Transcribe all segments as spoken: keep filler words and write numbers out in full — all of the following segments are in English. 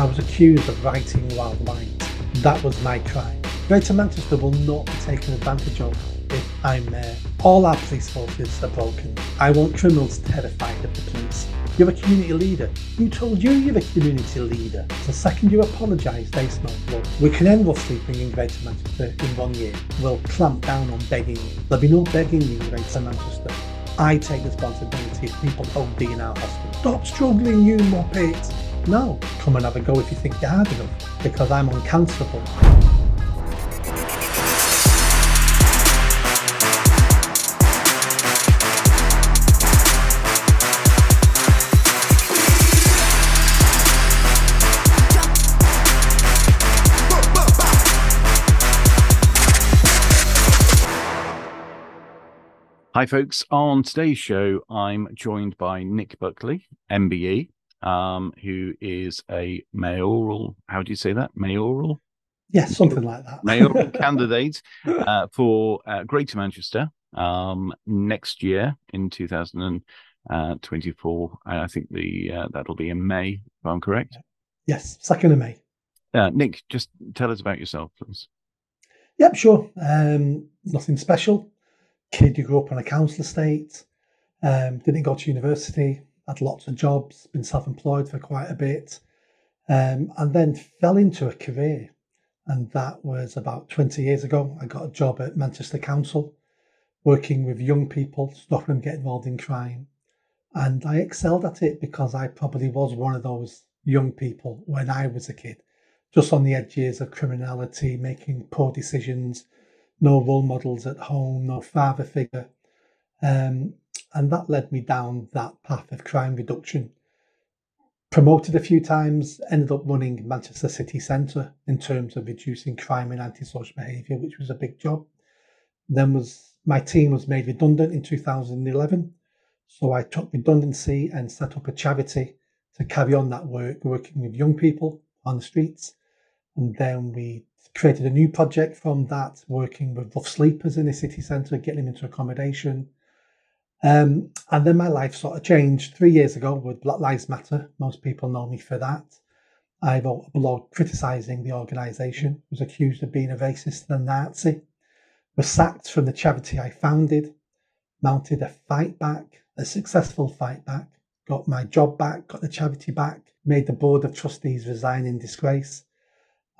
I was accused of writing wild lines. That was my crime. Greater Manchester will not be taken advantage of if I'm there. All our police forces are broken. I want criminals terrified of the police. You're a community leader. Who told you you're a community leader? The second you apologise, they smell blood. We can end what's sleeping in Greater Manchester in one year. We'll clamp down on begging. There'll be no begging in Greater Manchester. I take responsibility if people O D in our hospital. Stop struggling, you muppet! No, come and have a go if you think you're hard enough, because I'm uncancelable. Hi folks, on today's show I'm joined by Nick Buckley, M B E, um, who is a mayoral, how do you say that, mayoral? Yes, yeah, something like that. Mayoral candidate uh, for uh, Greater Manchester um, next year in two thousand twenty-four, and I think the uh, that'll be in May, if I'm correct? Yes, second of May. Uh, Nick, just tell us about yourself, please. Yep, sure. Um, nothing special. Kid who grew up on a council estate, um, didn't go to university, had lots of jobs, been self-employed for quite a bit, um, and then fell into a career. And that was about twenty years ago. I got a job at Manchester Council, working with young people, stopping them getting involved in crime. And I excelled at it because I probably was one of those young people when I was a kid, just on the edges of criminality, making poor decisions, no role models at home, no father figure. Um, and that led me down that path of crime reduction. Promoted a few times, ended up running Manchester City Centre in terms of reducing crime and antisocial behaviour, which was a big job. Then was my team was made redundant in two thousand eleven. So I took redundancy and set up a charity to carry on that work, working with young people on the streets. And then we created a new project from that, working with rough sleepers in the city centre, getting them into accommodation. Um, and then my life sort of changed three years ago with Black Lives Matter. Most people know me for that. I wrote a blog criticising the organisation, was accused of being a racist and a Nazi, was sacked from the charity I founded, mounted a fight back, a successful fight back, got my job back, got the charity back, made the board of trustees resign in disgrace.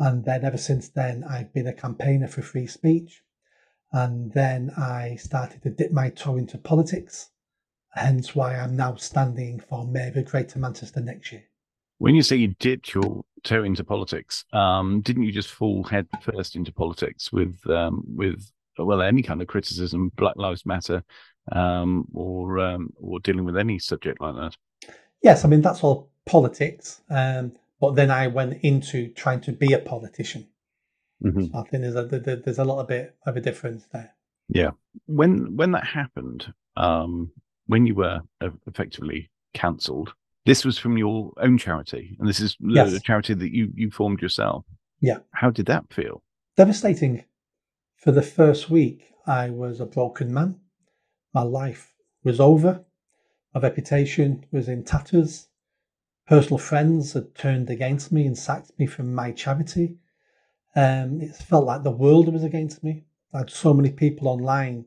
And then ever since then, I've been a campaigner for free speech. And then I started to dip my toe into politics, hence why I'm now standing for Mayor of Greater Manchester next year. When you say you dipped your toe into politics, um, didn't you just fall head first into politics with, um, with well, any kind of criticism, Black Lives Matter, um, or, um, or dealing with any subject like that? Yes, I mean, that's all politics. Um, But then I went into trying to be a politician. Mm-hmm. So I think there's a there's a little bit of a difference there. Yeah. When when that happened, um, when you were effectively cancelled, this was from your own charity, and this is yes. a charity that you you formed yourself. Yeah. How did that feel? Devastating. For the first week, I was a broken man. My life was over. My reputation was in tatters. Personal friends had turned against me and sacked me from my charity. Um, it felt like the world was against me. I had so many people online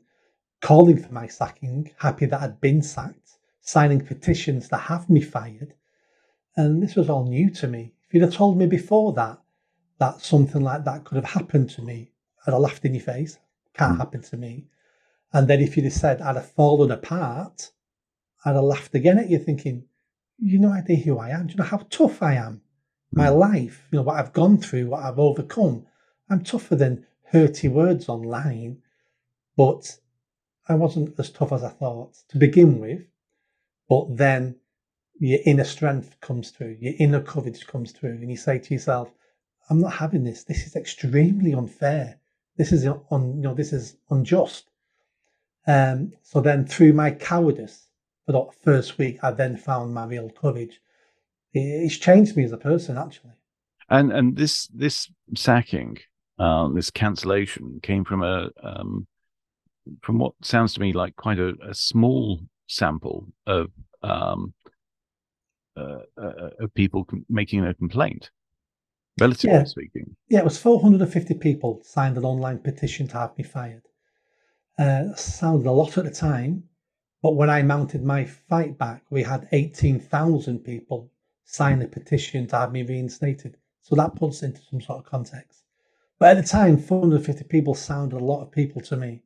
calling for my sacking, happy that I'd been sacked, signing petitions to have me fired. And this was all new to me. If you'd have told me before that, that something like that could have happened to me, I'd have laughed in your face. Can't happen to me. And then if you'd have said I'd have fallen apart, I'd have laughed again at you thinking, you know, no idea who I am. Do you know how tough I am? My life, you know, what I've gone through, what I've overcome. I'm tougher than hurty words online, but I wasn't as tough as I thought to begin with. But then your inner strength comes through, your inner courage comes through, and you say to yourself, I'm not having this. This is extremely unfair. This is, un, you know, this is unjust. Um, so then through my cowardice, for that first week, I then found my real courage. It's changed me as a person, actually. And and this this sacking, uh, this cancellation, came from a um, from what sounds to me like quite a, a small sample of um, uh, uh, of people making a complaint. relatively yeah. speaking. Yeah, it was four hundred fifty people signed an online petition to have me fired. Uh, that sounded a lot at the time, but when I mounted my fight back, we had eighteen thousand people sign the petition to have me reinstated. So that puts it into some sort of context. But at the time, four hundred fifty people sounded a lot of people to me.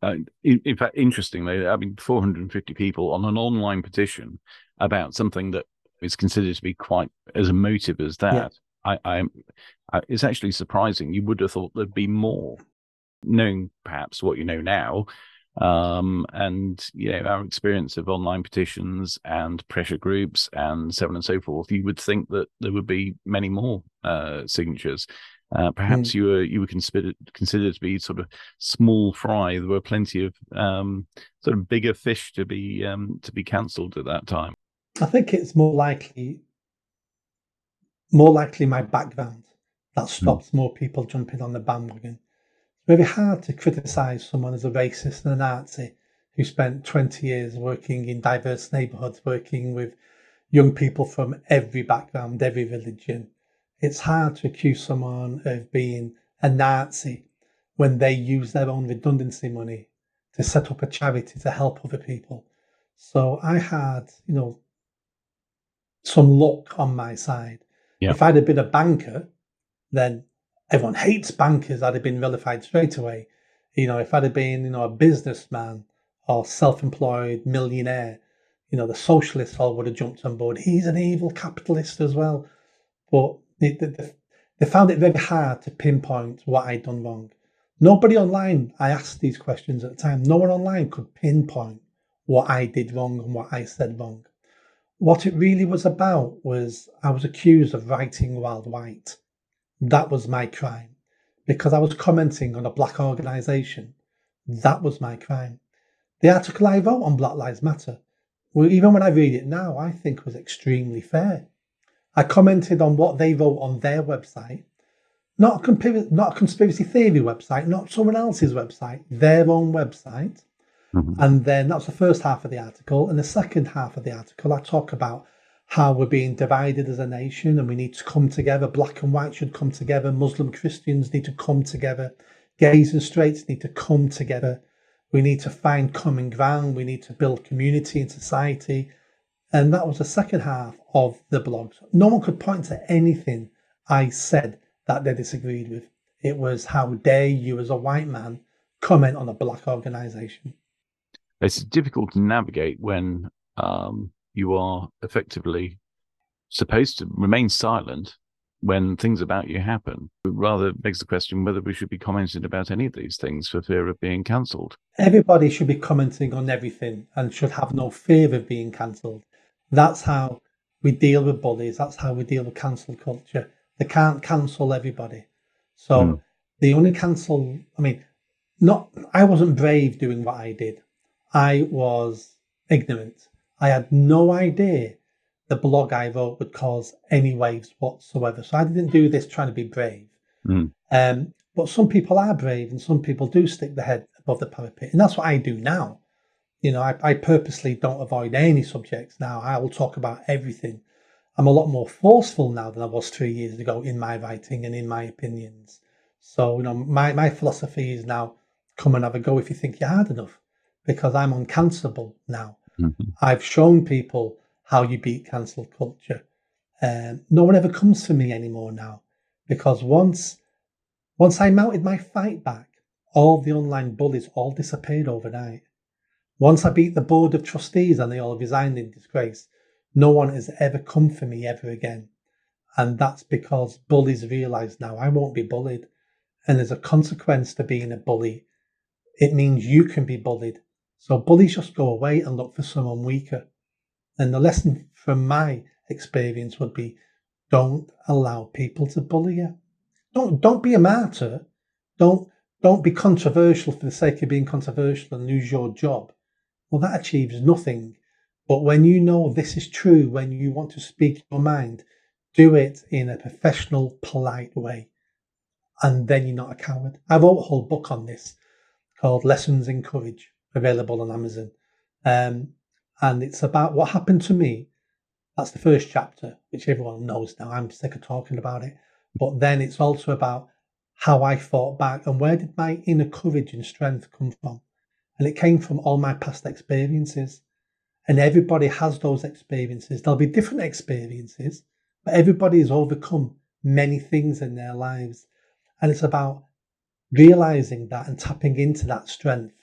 Uh, in, in fact, interestingly, I mean, four hundred fifty people on an online petition about something that is considered to be quite as emotive as that. Yeah. I, I, I, it's actually surprising. You would have thought there'd be more, knowing perhaps what you know now, um, and you know our experience of online petitions and pressure groups and so on and so forth. You would think that there would be many more uh, signatures. Uh, perhaps mm. you were you were considered considered to be sort of small fry. There were plenty of um, sort of bigger fish to be um, to be cancelled at that time. I think it's more likely, more likely my background that stops mm. more people jumping on the bandwagon. It's very hard to criticise someone as a racist and a Nazi who spent twenty years working in diverse neighbourhoods, working with young people from every background, every religion. It's hard to accuse someone of being a Nazi when they use their own redundancy money to set up a charity to help other people. So I had, you know, some luck on my side. Yeah. If I'd have been a banker, then everyone hates bankers. I'd have been vilified straight away. You know, if I'd have been, you know, a businessman or self-employed millionaire, you know, the socialists all would have jumped on board. He's an evil capitalist as well. But They, they found it very hard to pinpoint what I'd done wrong. Nobody online, I asked these questions at the time, no one online could pinpoint what I did wrong and what I said wrong. What it really was about was I was accused of writing while white. That was my crime. Because I was commenting on a black organisation, that was my crime. The article I wrote on Black Lives Matter, well, even when I read it now, I think was extremely fair. I commented on what they wrote on their website, not a, compir- not a conspiracy theory website, not someone else's website, their own website. Mm-hmm. And then that's the first half of the article. And the second half of the article, I talk about how we're being divided as a nation and we need to come together. Black and white should come together. Muslim Christians need to come together. Gays and straights need to come together. We need to find common ground. We need to build community and society. And that was the second half of the blogs. No one could point to anything I said that they disagreed with. It was, how dare you as a white man comment on a black organisation? It's difficult to navigate when um, you are effectively supposed to remain silent when things about you happen. It rather begs the question whether we should be commenting about any of these things for fear of being cancelled. Everybody should be commenting on everything and should have no fear of being cancelled. That's how we deal with bullies. That's how we deal with cancel culture. They can't cancel everybody. So mm. the only cancel, I mean, not. I wasn't brave doing what I did. I was ignorant. I had no idea the blog I wrote would cause any waves whatsoever. So I didn't do this trying to be brave. Mm. Um, but some people are brave and some people do stick their head above the parapet. And that's what I do now. You know, I, I purposely don't avoid any subjects now. I will talk about everything. I'm a lot more forceful now than I was three years ago in my writing and in my opinions. So, you know, my, my philosophy is now, come and have a go if you think you're hard enough, because I'm uncancelable now. Mm-hmm. I've shown people how you beat cancel culture. Um, no one ever comes for me anymore now, because once once I mounted my fight back, all the online bullies all disappeared overnight. Once I beat the board of trustees and they all resigned in disgrace, no one has ever come for me ever again. And that's because bullies realise now I won't be bullied. And there's a consequence to being a bully. It means you can be bullied. So bullies just go away and look for someone weaker. And the lesson from my experience would be, don't allow people to bully you. Don't don't be a martyr. Don't don't be controversial for the sake of being controversial and lose your job. Well, that achieves nothing. But when you know this is true, when you want to speak your mind, do it in a professional, polite way. And then you're not a coward. I wrote a whole book on this called Lessons in Courage, available on Amazon. Um, and it's about what happened to me That's the first chapter, which everyone knows now. I'm sick of talking about it. But then it's also about how I fought back and where did my inner courage and strength come from? And it came from all my past experiences. And everybody has those experiences. There'll be different experiences, but everybody has overcome many things in their lives. And it's about realizing that and tapping into that strength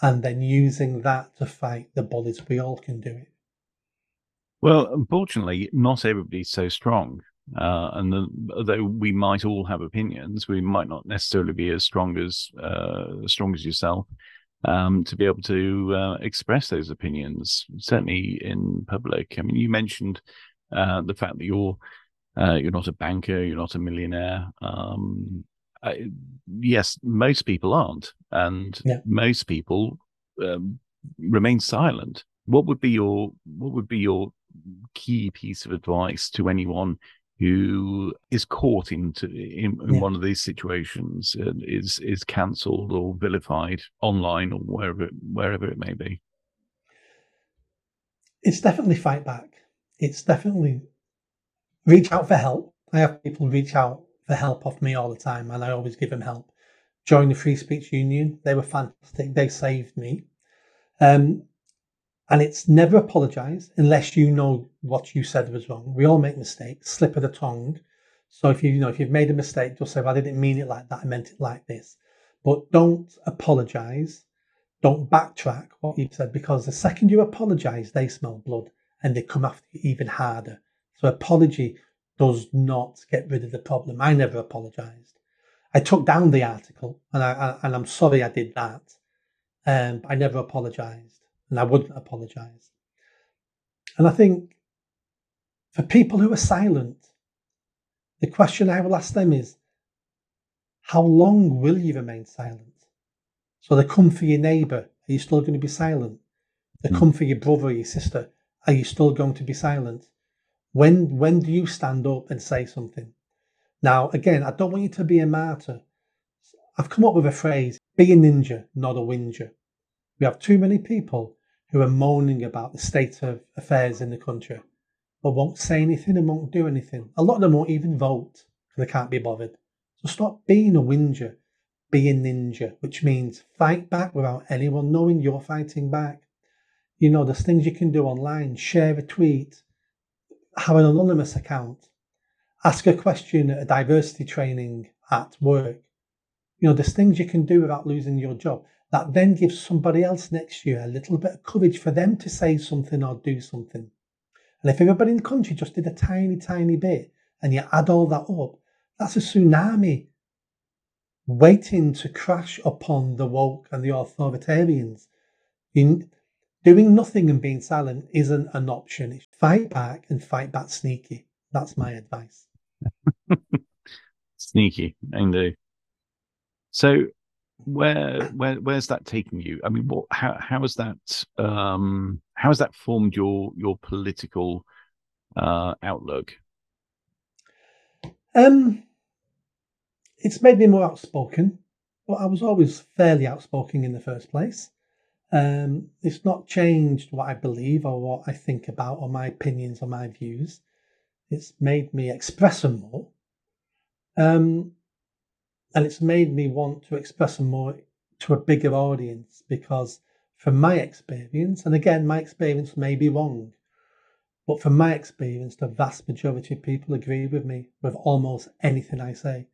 and then using that to fight the bullies. We all can do it. Well, unfortunately, not everybody's so strong. Uh, and the, though we might all have opinions, we might not necessarily be as strong as uh, as strong as yourself um, to be able to uh, express those opinions, certainly in public. I mean, you mentioned uh, the fact that you're uh, you're not a banker, you're not a millionaire. Um, I, yes, most people aren't, and yeah. most people um, remain silent. What would be your what would be your key piece of advice to anyone who is caught into in, in yeah. one of these situations and is is cancelled or vilified online or wherever wherever it may be? It's definitely fight back. It's definitely reach out for help. I have people reach out for help off me all the time, and I always give them help. Join the Free Speech Union. They were fantastic. They saved me. Um, And it's never apologise unless you know what you said was wrong. We all make mistakes, slip of the tongue. So if you, you know, if you've made a mistake, just say, well, I didn't mean it like that. I meant it like this. But don't apologise. Don't backtrack what you've said, because the second you apologise, they smell blood and they come after you even harder. So apology does not get rid of the problem. I never apologised. I took down the article, and, I, I, and I'm sorry I did that. Um, I never apologised. And I wouldn't apologise. And I think for people who are silent, the question I will ask them is, how long will you remain silent? So they come for your neighbour, are you still going to be silent? They come for your brother or your sister, are you still going to be silent? When, when do you stand up and say something? Now, again, I don't want you to be a martyr. I've come up with a phrase, be a ninja, not a whinger. We have too many people who are moaning about the state of affairs in the country, but won't say anything and won't do anything. A lot of them won't even vote because they can't be bothered. So stop being a whinger, be a ninja, which means fight back without anyone knowing you're fighting back. You know, there's things you can do online, share a tweet, have an anonymous account, ask a question at a diversity training at work. You know, there's things you can do without losing your job. That then gives somebody else next year a little bit of courage for them to say something or do something. And if everybody in the country just did a tiny, tiny bit and you add all that up, that's a tsunami waiting to crash upon the woke and the authoritarians. In doing nothing and being silent isn't an option. It's fight back and fight back sneaky. That's my advice. Sneaky, indeed. So... Where, where, where's that taking you? I mean, what, how, how has that, um, how has that formed your your political uh, outlook? Um, it's made me more outspoken. Well, I was always fairly outspoken in the first place. Um, it's not changed what I believe or what I think about or my opinions or my views. It's made me express them more. Um. And it's made me want to express them more to a bigger audience, because from my experience, and again, my experience may be wrong, but from my experience, the vast majority of people agree with me with almost anything I say.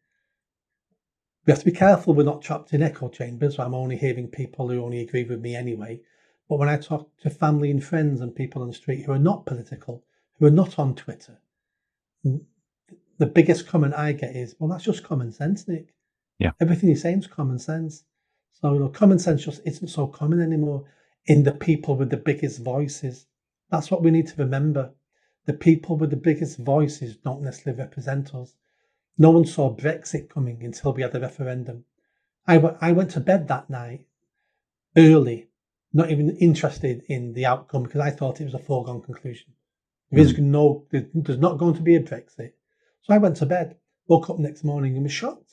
We have to be careful we're not trapped in echo chambers. So I'm only hearing people who only agree with me anyway. But when I talk to family and friends and people on the street who are not political, who are not on Twitter, the biggest comment I get is, well, that's just common sense, Nick. Yeah. Everything you're saying is common sense. So, you know, common sense just isn't so common anymore in the people with the biggest voices. That's what we need to remember. The people with the biggest voices don't necessarily represent us. No one saw Brexit coming until we had the referendum. I, w I went to bed that night early, not even interested in the outcome, because I thought it was a foregone conclusion. Mm. There's no, there's not going to be a Brexit. So I went to bed, woke up next morning and was shocked.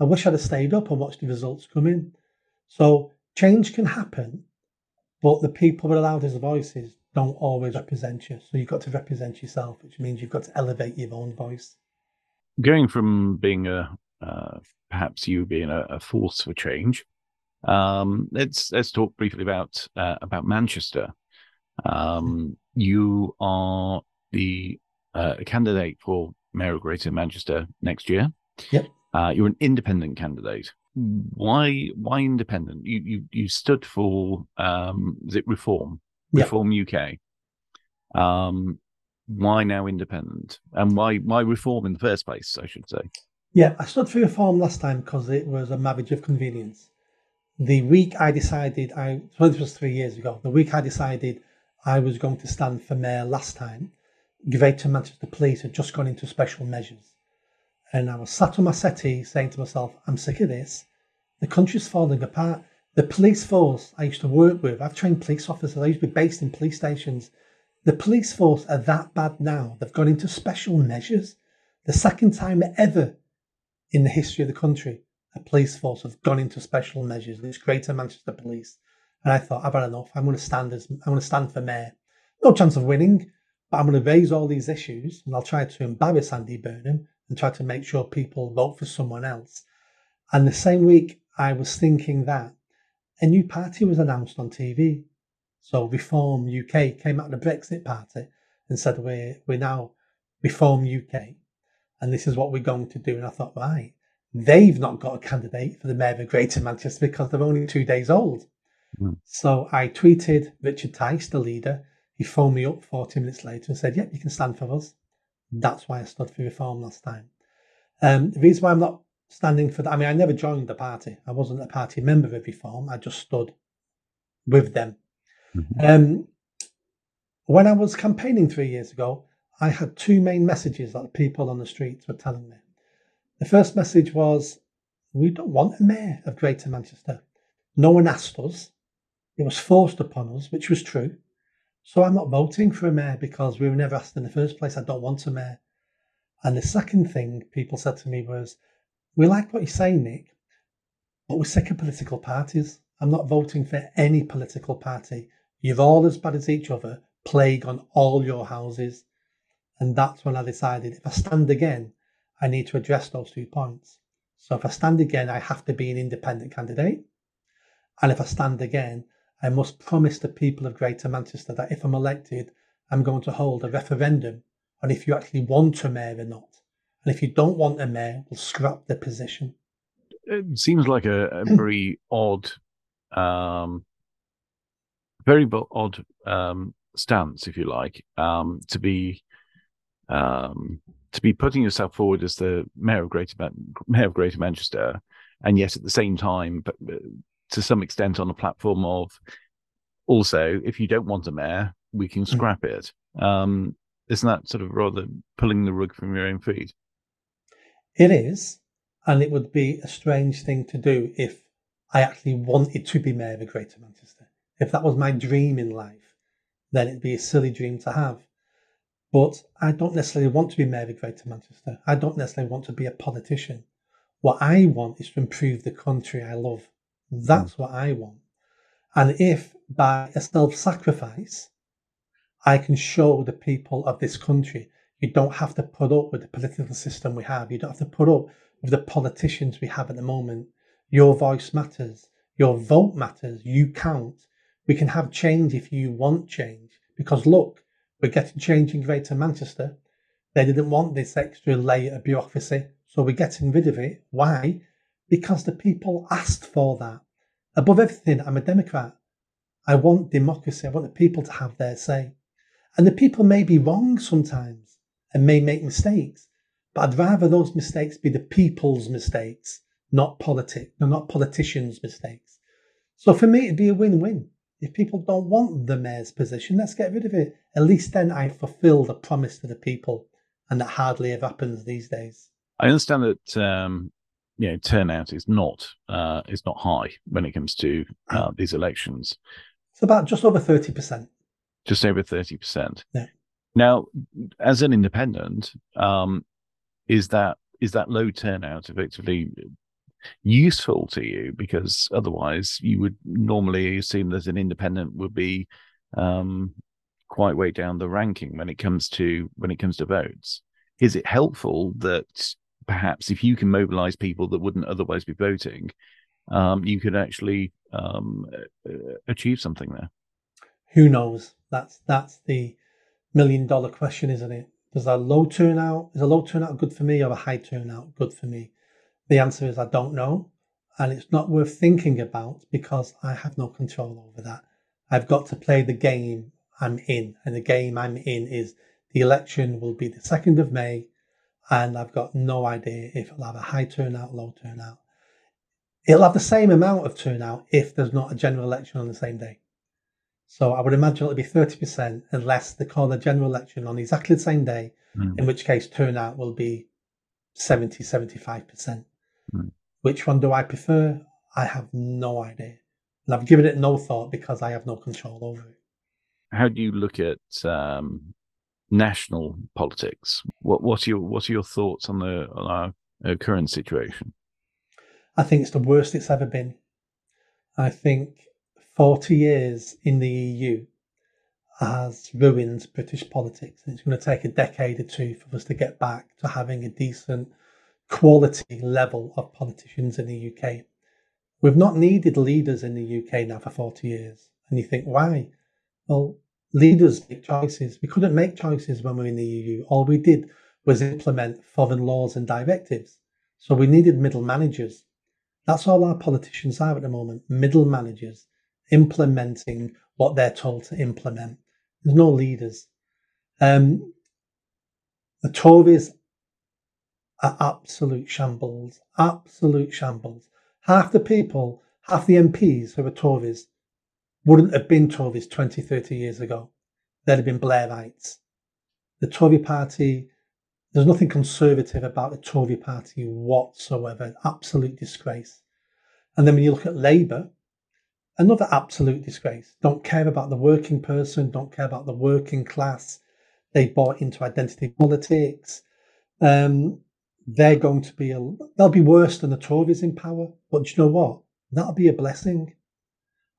I wish I'd have stayed up and watched the results come in. So change can happen, but the people with the loudest voices don't always represent you. So you've got to represent yourself, which means you've got to elevate your own voice. Going from being a, uh, perhaps you being a, a force for change, um, let's let's talk briefly about uh, about Manchester. Um, you are the uh, candidate for Mayor of Greater Manchester next year. Yep. Uh, you're an independent candidate. Why why independent? You you you stood for um, is it Reform? Reform yep. U K. Um, why now independent? And why why Reform in the first place, I should say? Yeah, I stood for Reform last time because it was a marriage of convenience. The week I decided, I well, this was three years ago, the week I decided I was going to stand for mayor last time, Greater Manchester Police had just gone into special measures. And I was sat on my settee saying to myself, I'm sick of this. The country's falling apart. The police force I used to work with, I've trained police officers, I used to be based in police stations. The police force are that bad now. They've gone into special measures. The second time ever in the history of the country, a police force have gone into special measures, this Greater Manchester Police. And I thought, I've had enough. I'm going to stand as I'm going to stand for mayor. No chance of winning, but I'm going to raise all these issues and I'll try to embarrass Andy Burnham and try to make sure people vote for someone else. And the same week I was thinking that, a new party was announced on T V. So Reform U K came out of the Brexit party and said, we're, we're now Reform U K. And this is what we're going to do. And I thought, right, they've not got a candidate for the mayor of Greater Manchester because they're only two days old. Mm. So I tweeted Richard Tice, the leader. He phoned me up forty minutes later and said, yep, you can stand for us. That's why I stood for Reform last time. Um, the reason why I'm not standing for that, I mean, I never joined the party. I wasn't a party member of Reform. I just stood with them. Mm-hmm. Um, when I was campaigning three years ago, I had two main messages that people on the streets were telling me. The first message was, we don't want a mayor of Greater Manchester. No one asked us. It was forced upon us, which was true. So I'm not voting for a mayor because we were never asked in the first place. I don't want a mayor. And the second thing people said to me was, we like what you say, Nick, but we're sick of political parties. I'm not voting for any political party. You're all as bad as each other. Plague on all your houses. And that's when I decided if I stand again, I need to address those two points. So if I stand again, I have to be an independent candidate. And if I stand again, I must promise the people of Greater Manchester that if I'm elected, I'm going to hold a referendum on if you actually want a mayor or not. And if you don't want a mayor, we'll scrap the position. It seems like a, a very odd, um, very odd um, stance, if you like, um, to be um, to be putting yourself forward as the mayor of Greater mayor of Greater Manchester, and yet at the same time, but, uh, to some extent on a platform of also, if you don't want a mayor, we can scrap mm. it. Um, isn't that sort of rather pulling the rug from your own feet? It is. And it would be a strange thing to do if I actually wanted to be mayor of Greater Manchester. If that was my dream in life, then it'd be a silly dream to have. But I don't necessarily want to be mayor of Greater Manchester. I don't necessarily want to be a politician. What I want is to improve the country I love. That's what I want. And if by a self-sacrifice, I can show the people of this country, you don't have to put up with the political system we have. You don't have to put up with the politicians we have at the moment. Your voice matters. Your vote matters. You count. We can have change if you want change. Because look, we're getting change in Greater Manchester. They didn't want this extra layer of bureaucracy. So we're getting rid of it. Why? Because the people asked for that. Above everything, I'm a Democrat. I want democracy. I want the people to have their say. And the people may be wrong sometimes and may make mistakes, but I'd rather those mistakes be the people's mistakes, not politi- not politicians' mistakes. So for me, it'd be a win-win. If people don't want the mayor's position, let's get rid of it. At least then I fulfilled a promise to the people, and that hardly ever happens these days. I understand that... Um... You know, turnout is not uh, is not high when it comes to uh, these elections. It's about just over thirty percent. Just over thirty percent. Yeah. Now, as an independent, um, is that is that low turnout effectively useful to you? Because otherwise, you would normally assume that an independent would be um, quite way down the ranking when it comes to when it comes to votes. Is it helpful that perhaps if you can mobilize people that wouldn't otherwise be voting, um, you could actually um, achieve something there? Who knows? That's that's the million dollar question, isn't it? Does a low turnout, is a low turnout good for me or a high turnout good for me? The answer is I don't know. And it's not worth thinking about because I have no control over that. I've got to play the game I'm in. And the game I'm in is the election will be the second of May. And I've got no idea if it'll have a high turnout, low turnout. It'll have the same amount of turnout if there's not a general election on the same day. So I would imagine it'll be thirty percent unless they call a general election on exactly the same day, mm. in which case turnout will be seventy, seventy-five percent. Mm. Which one do I prefer? I have no idea. And I've given it no thought because I have no control over it. How do you look at um, national politics? What, what, are your, what are your thoughts on, the, on our uh, current situation? I think it's the worst it's ever been. I think forty years in the E U has ruined British politics. And it's going to take a decade or two for us to get back to having a decent quality level of politicians in the U K. We've not needed leaders in the U K now for forty years. And you think, why? Well, leaders make choices. We couldn't make choices when we were in the E U. All we did was implement foreign laws and directives. So we needed middle managers. That's all our politicians are at the moment, middle managers, implementing what they're told to implement. There's no leaders. Um, the Tories are absolute shambles, absolute shambles. Half the people, half the M Ps who are Tories wouldn't have been Tories twenty, thirty years ago. They'd have been Blairites. The Tory party, there's nothing conservative about the Tory party whatsoever, absolute disgrace. And then when you look at Labour, another absolute disgrace. Don't care about the working person, don't care about the working class. They bought into identity politics. Um, they're going to be, a, they'll be worse than the Tories in power. But do you know what? That'll be a blessing.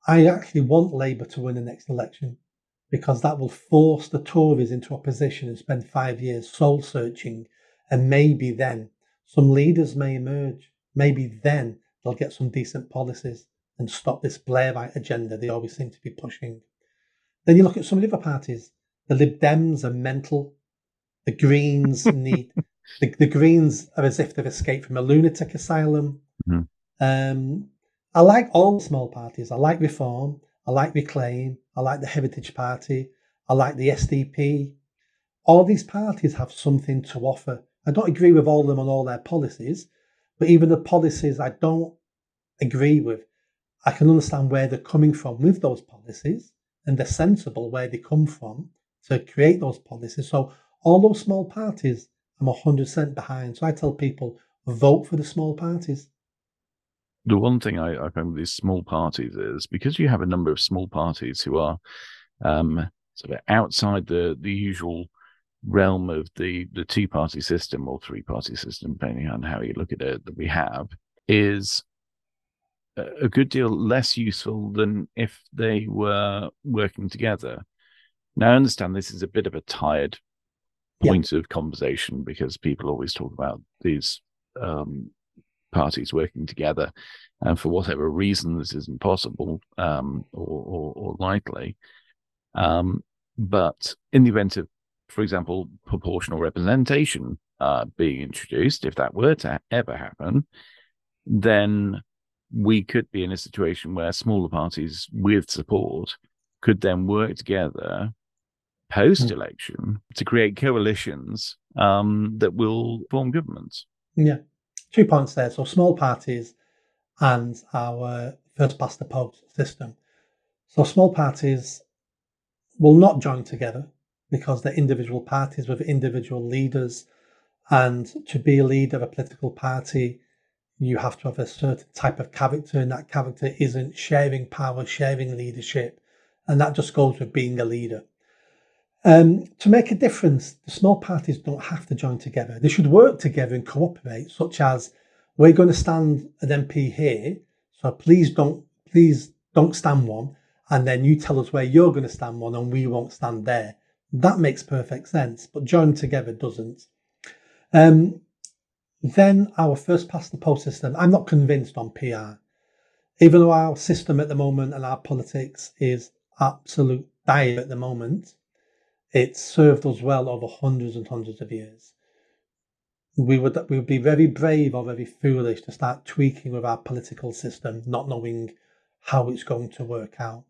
I actually want Labour to win the next election because that will force the Tories into opposition and spend five years soul searching. And maybe then some leaders may emerge. Maybe then they'll get some decent policies and stop this Blairite agenda they always seem to be pushing. Then you look at some of the other parties. The Lib Dems are mental. The Greens need... The, the Greens are as if they've escaped from a lunatic asylum. Mm-hmm. Um, I like all small parties. I like Reform. I like Reclaim. I like the Heritage Party. I like the S D P. All these parties have something to offer. I don't agree with all of them on all their policies, but even the policies I don't agree with, I can understand where they're coming from with those policies, and they're sensible where they come from to create those policies. So all those small parties, I'm one hundred percent behind. So I tell people, vote for the small parties. The one thing I, I find with these small parties is because you have a number of small parties who are um, sort of outside the, the usual realm of the, the two-party system or three-party system, depending on how you look at it, that we have, is a good deal less useful than if they were working together. Now, I understand this is a bit of a tired point yeah. of conversation because people always talk about these um, parties working together, and for whatever reason, this isn't possible um, or, or, or likely. Um, but in the event of, for example, proportional representation uh, being introduced, if that were to ever happen, then we could be in a situation where smaller parties with support could then work together post-election to create coalitions um, that will form governments. Yeah, two points there. So small parties and our first-past-the-post system. So small parties will not join together because they're individual parties with individual leaders. And to be a leader of a political party, you have to have a certain type of character, and that character isn't sharing power, sharing leadership. And that just goes with being a leader. Um, to make a difference, the small parties don't have to join together. They should work together and cooperate, such as we're going to stand an M P here, so please don't please don't stand one. and then you tell us where you're going to stand one and we won't stand there. That makes perfect sense, but joined together doesn't. Um, then our first past the post system, I'm not convinced on P R. Even though our system at the moment and our politics is absolute dire at the moment, it's served us well over hundreds and hundreds of years. We would, we would be very brave or very foolish to start tweaking with our political system, not knowing how it's going to work out.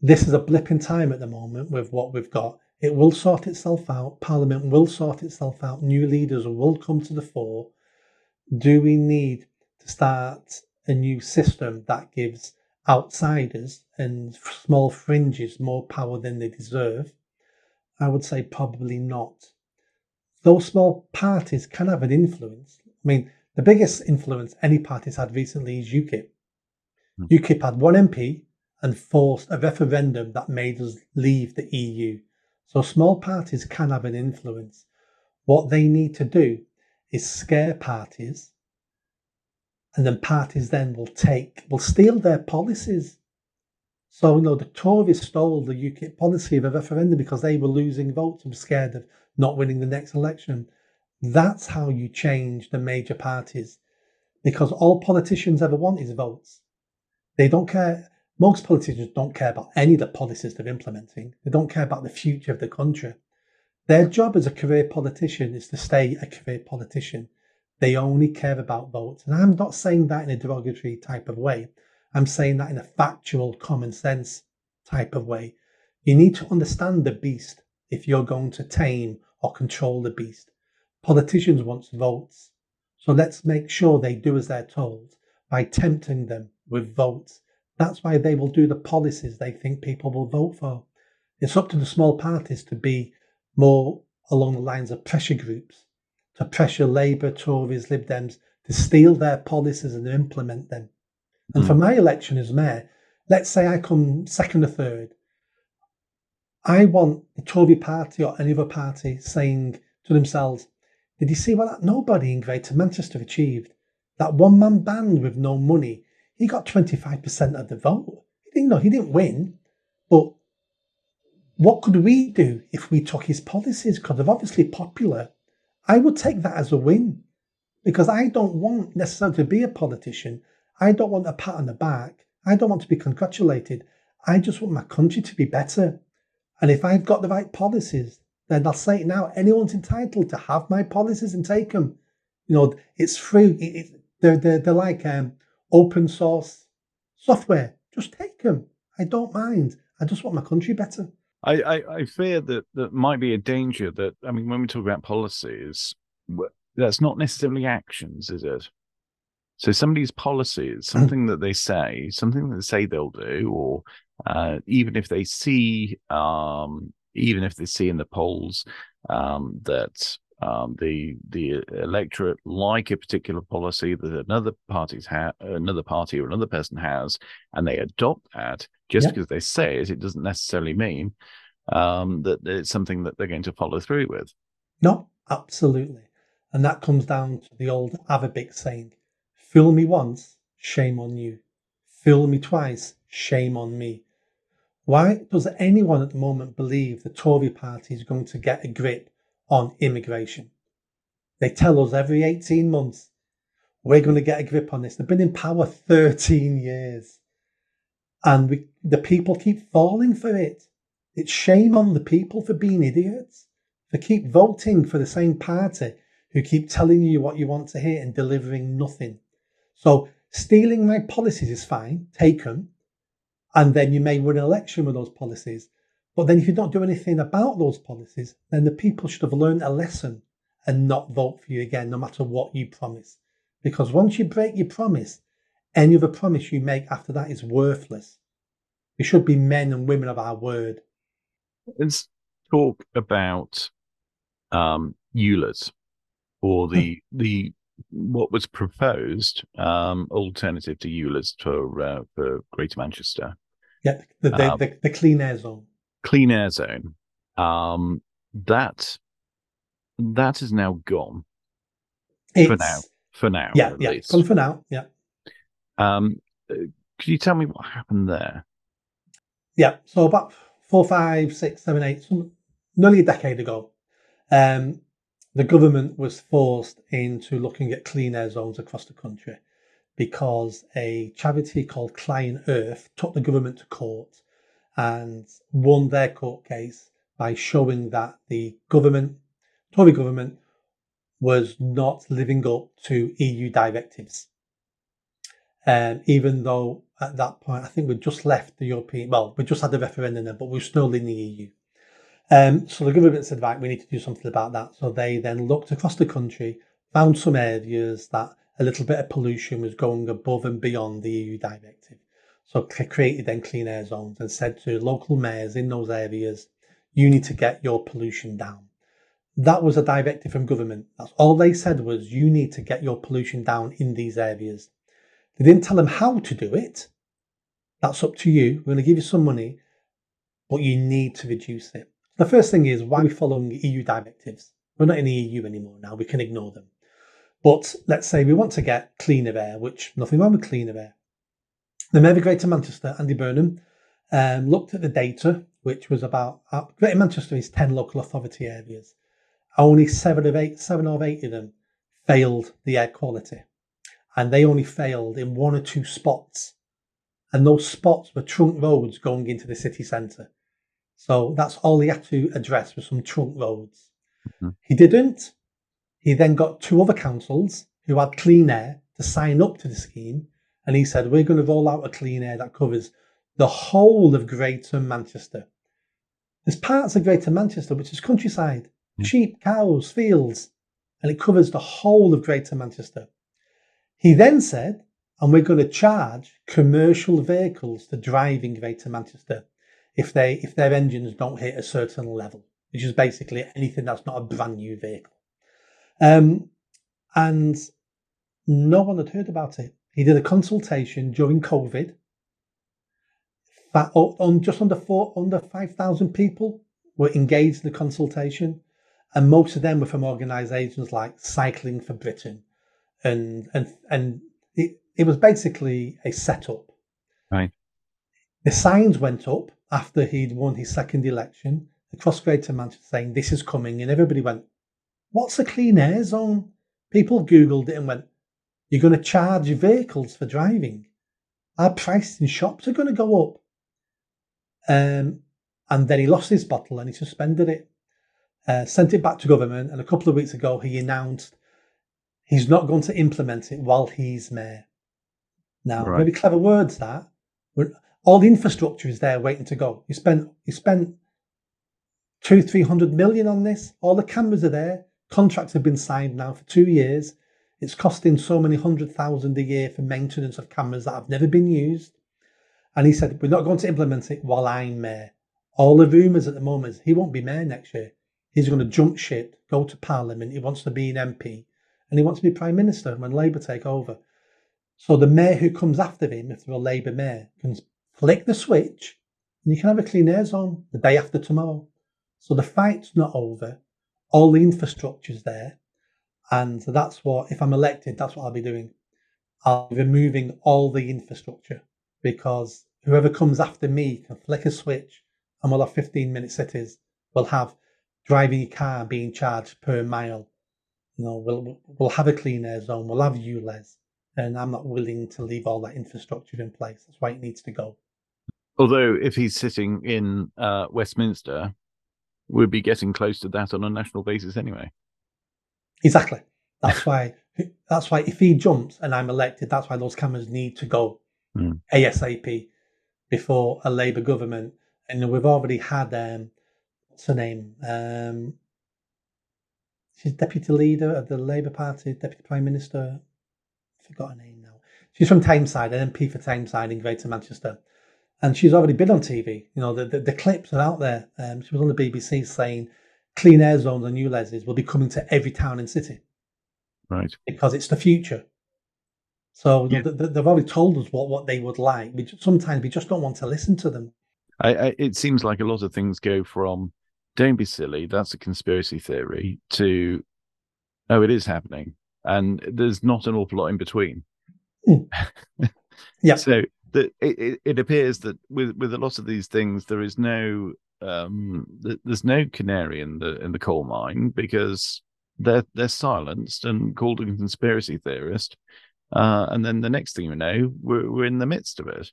This is a blip in time at the moment with what we've got. It will sort itself out. Parliament will sort itself out. New leaders will come to the fore. Do we need to start a new system that gives outsiders and small fringes more power than they deserve? I would say probably not. Those small parties can have an influence. I mean, the biggest influence any party's had recently is U KIP. Mm. U KIP had one M P and forced a referendum that made us leave the E U. So small parties can have an influence. What they need to do is scare parties, and then parties then will take, will steal their policies. So, you know, the Tories stole the U KIP policy of a referendum because they were losing votes and were scared of not winning the next election. That's how you change the major parties, because all politicians ever want is votes. They don't care. Most politicians don't care about any of the policies they're implementing. They don't care about the future of the country. Their job as a career politician is to stay a career politician. They only care about votes. And I'm not saying that in a derogatory type of way. I'm saying that in a factual, common sense type of way. You need to understand the beast if you're going to tame or control the beast. Politicians want votes. So let's make sure they do as they're told by tempting them with votes. That's why they will do the policies they think people will vote for. It's up to the small parties to be more along the lines of pressure groups, to pressure Labour, Tories, Lib Dems, to steal their policies and implement them. And for my election as mayor, let's say I come second or third. I want the Tory party or any other party saying to themselves, did you see what that nobody in Greater Manchester achieved? That one-man band with no money, he got twenty-five percent of the vote. He didn't know, he didn't win. But what could we do if we took his policies? Because they're obviously popular. I would take that as a win, because I don't want necessarily to be a politician. I don't want a pat on the back. I don't want to be congratulated. I just want my country to be better. And if I've got the right policies, then I'll say it now, anyone's entitled to have my policies and take them. You know, it's free. It, it, they're, they're, they're like um, open source software. Just take them. I don't mind. I just want my country better. I, I, I fear that that might be a danger that, I mean, when we talk about policies, that's not necessarily actions, is it? So somebody's policy is something that they say, something that they say they'll do, or uh, even if they see, um, even if they see in the polls um, that um, the the electorate like a particular policy that another party's ha another party or another person has, and they adopt that just yeah. because they say it, it doesn't necessarily mean um, that it's something that they're going to follow through with. No, absolutely, and that comes down to the old Arabic saying. Fool me once, shame on you. Fool me twice, shame on me. Why does anyone at the moment believe the Tory party is going to get a grip on immigration? They tell us every eighteen months, we're going to get a grip on this. They've been in power thirteen years. And we, the people keep falling for it. It's shame on the people for being idiots. They keep voting for the same party who keep telling you what you want to hear and delivering nothing. So stealing my policies is fine, take them, and then you may win an election with those policies. But then if you don't do anything about those policies, then the people should have learned a lesson and not vote for you again, no matter what you promise. Because once you break your promise, any other promise you make after that is worthless. We should be men and women of our word. Let's talk about um, U L E Z, or the the what was proposed um, alternative to U L E Z for uh, for Greater Manchester. Yeah, the the, um, the the clean air zone. Clean air zone. Um, that that is now gone. It's, for now, for now. Yeah, yeah. Gone for now. Yeah. Um, could you tell me what happened there? yeah, so about four, five, six, seven, eight, some, nearly a decade ago, um, the government was forced into looking at clean air zones across the country because a charity called Client Earth took the government to court and won their court case by showing that the government, Tory government, was not living up to E U directives. Um, even though at that point, I think we just left the European, well, we just had the referendum then, but we were still in the E U. Um, so the government said, right, we need to do something about that. So they then looked across the country, found some areas that a little bit of pollution was going above and beyond the E U directive. So created then clean air zones and said to local mayors in those areas, you need to get your pollution down. That was a directive from government. That's all they said was, you need to get your pollution down in these areas. They didn't tell them how to do it. That's up to you. We're going to give you some money, but you need to reduce it. The first thing is, why are we following E U directives? We're not in the E U anymore now. We can ignore them. But let's say we want to get cleaner air, which nothing wrong with cleaner air. The Mayor of Greater Manchester, Andy Burnham, um, looked at the data, which was about uh, Greater Manchester is ten local authority areas. Only seven of eight, seven or eight of them failed the air quality. And they only failed in one or two spots. And those spots were trunk roads going into the city centre. So that's all he had to address was some trunk roads. Mm-hmm. He didn't. He then got two other councils who had clean air to sign up to the scheme. And he said, we're going to roll out a clean air that covers the whole of Greater Manchester. There's parts of Greater Manchester, which is countryside, mm-hmm. sheep, cows, fields. And it covers the whole of Greater Manchester. He then said, and we're going to charge commercial vehicles to drive in Greater Manchester if they if their engines don't hit a certain level, which is basically anything that's not a brand new vehicle. Um, and no one had heard about it. He did a consultation during COVID, on just under four, under five thousand people were engaged in the consultation, and most of them were from organisations like Cycling for Britain. And and and it, it was basically a setup. Right. The signs went up after he'd won his second election across Greater Manchester saying this is coming, and everybody went, what's a clean air zone? People Googled it and went, you're going to charge vehicles for driving. Our prices in shops are going to go up. Um, and then he lost his battle and he suspended it, uh, sent it back to government, and a couple of weeks ago he announced he's not going to implement it while he's mayor. Now, right. Very clever words that. All the infrastructure is there waiting to go. He spent he spent two, three hundred million on this. All the cameras are there. Contracts have been signed now for two years. It's costing so many hundred thousand a year for maintenance of cameras that have never been used. And he said, we're not going to implement it while I'm mayor. All the rumours at the moment is he won't be mayor next year. He's going to jump ship, go to parliament. He wants to be an M P. And he wants to be Prime Minister when Labour take over. So the mayor who comes after him, if they're a Labour mayor, can flick the switch and you can have a clean air zone the day after tomorrow. So the fight's not over. All the infrastructure's there. And that's what, if I'm elected, that's what I'll be doing. I'll be removing all the infrastructure because whoever comes after me can flick a switch and we'll have fifteen minute cities. We'll have driving your car being charged per mile. You know, we'll, we'll have a clean air zone, we'll have U L E Z, and I'm not willing to leave all that infrastructure in place. That's why it needs to go. Although if he's sitting in uh, Westminster, we'll be getting close to that on a national basis anyway. Exactly. That's why That's why if he jumps and I'm elected, that's why those cameras need to go mm. ASAP before a Labour government. And we've already had, um, what's her name? Um, She's deputy leader of the Labour Party, deputy Prime Minister. I forgot her name now. She's from Tameside, an M P for Tameside in Greater Manchester. And she's already been on T V. You know, the, the, the clips are out there. Um, she was on the B B C saying clean air zones and U L E Zs will be coming to every town and city. Right. Because it's the future. So yeah. th- th- they've already told us what, what they would like. We just, sometimes we just don't want to listen to them. I, I, it seems like a lot of things go from don't be silly, that's a conspiracy theory, to, oh, it is happening. And there's not an awful lot in between. Mm. Yeah. So that it, it appears that with with a lot of these things, there is no um, there's no canary in the in the coal mine, because they're they're silenced and called a conspiracy theorist, uh, and then the next thing you know, we're we're in the midst of it,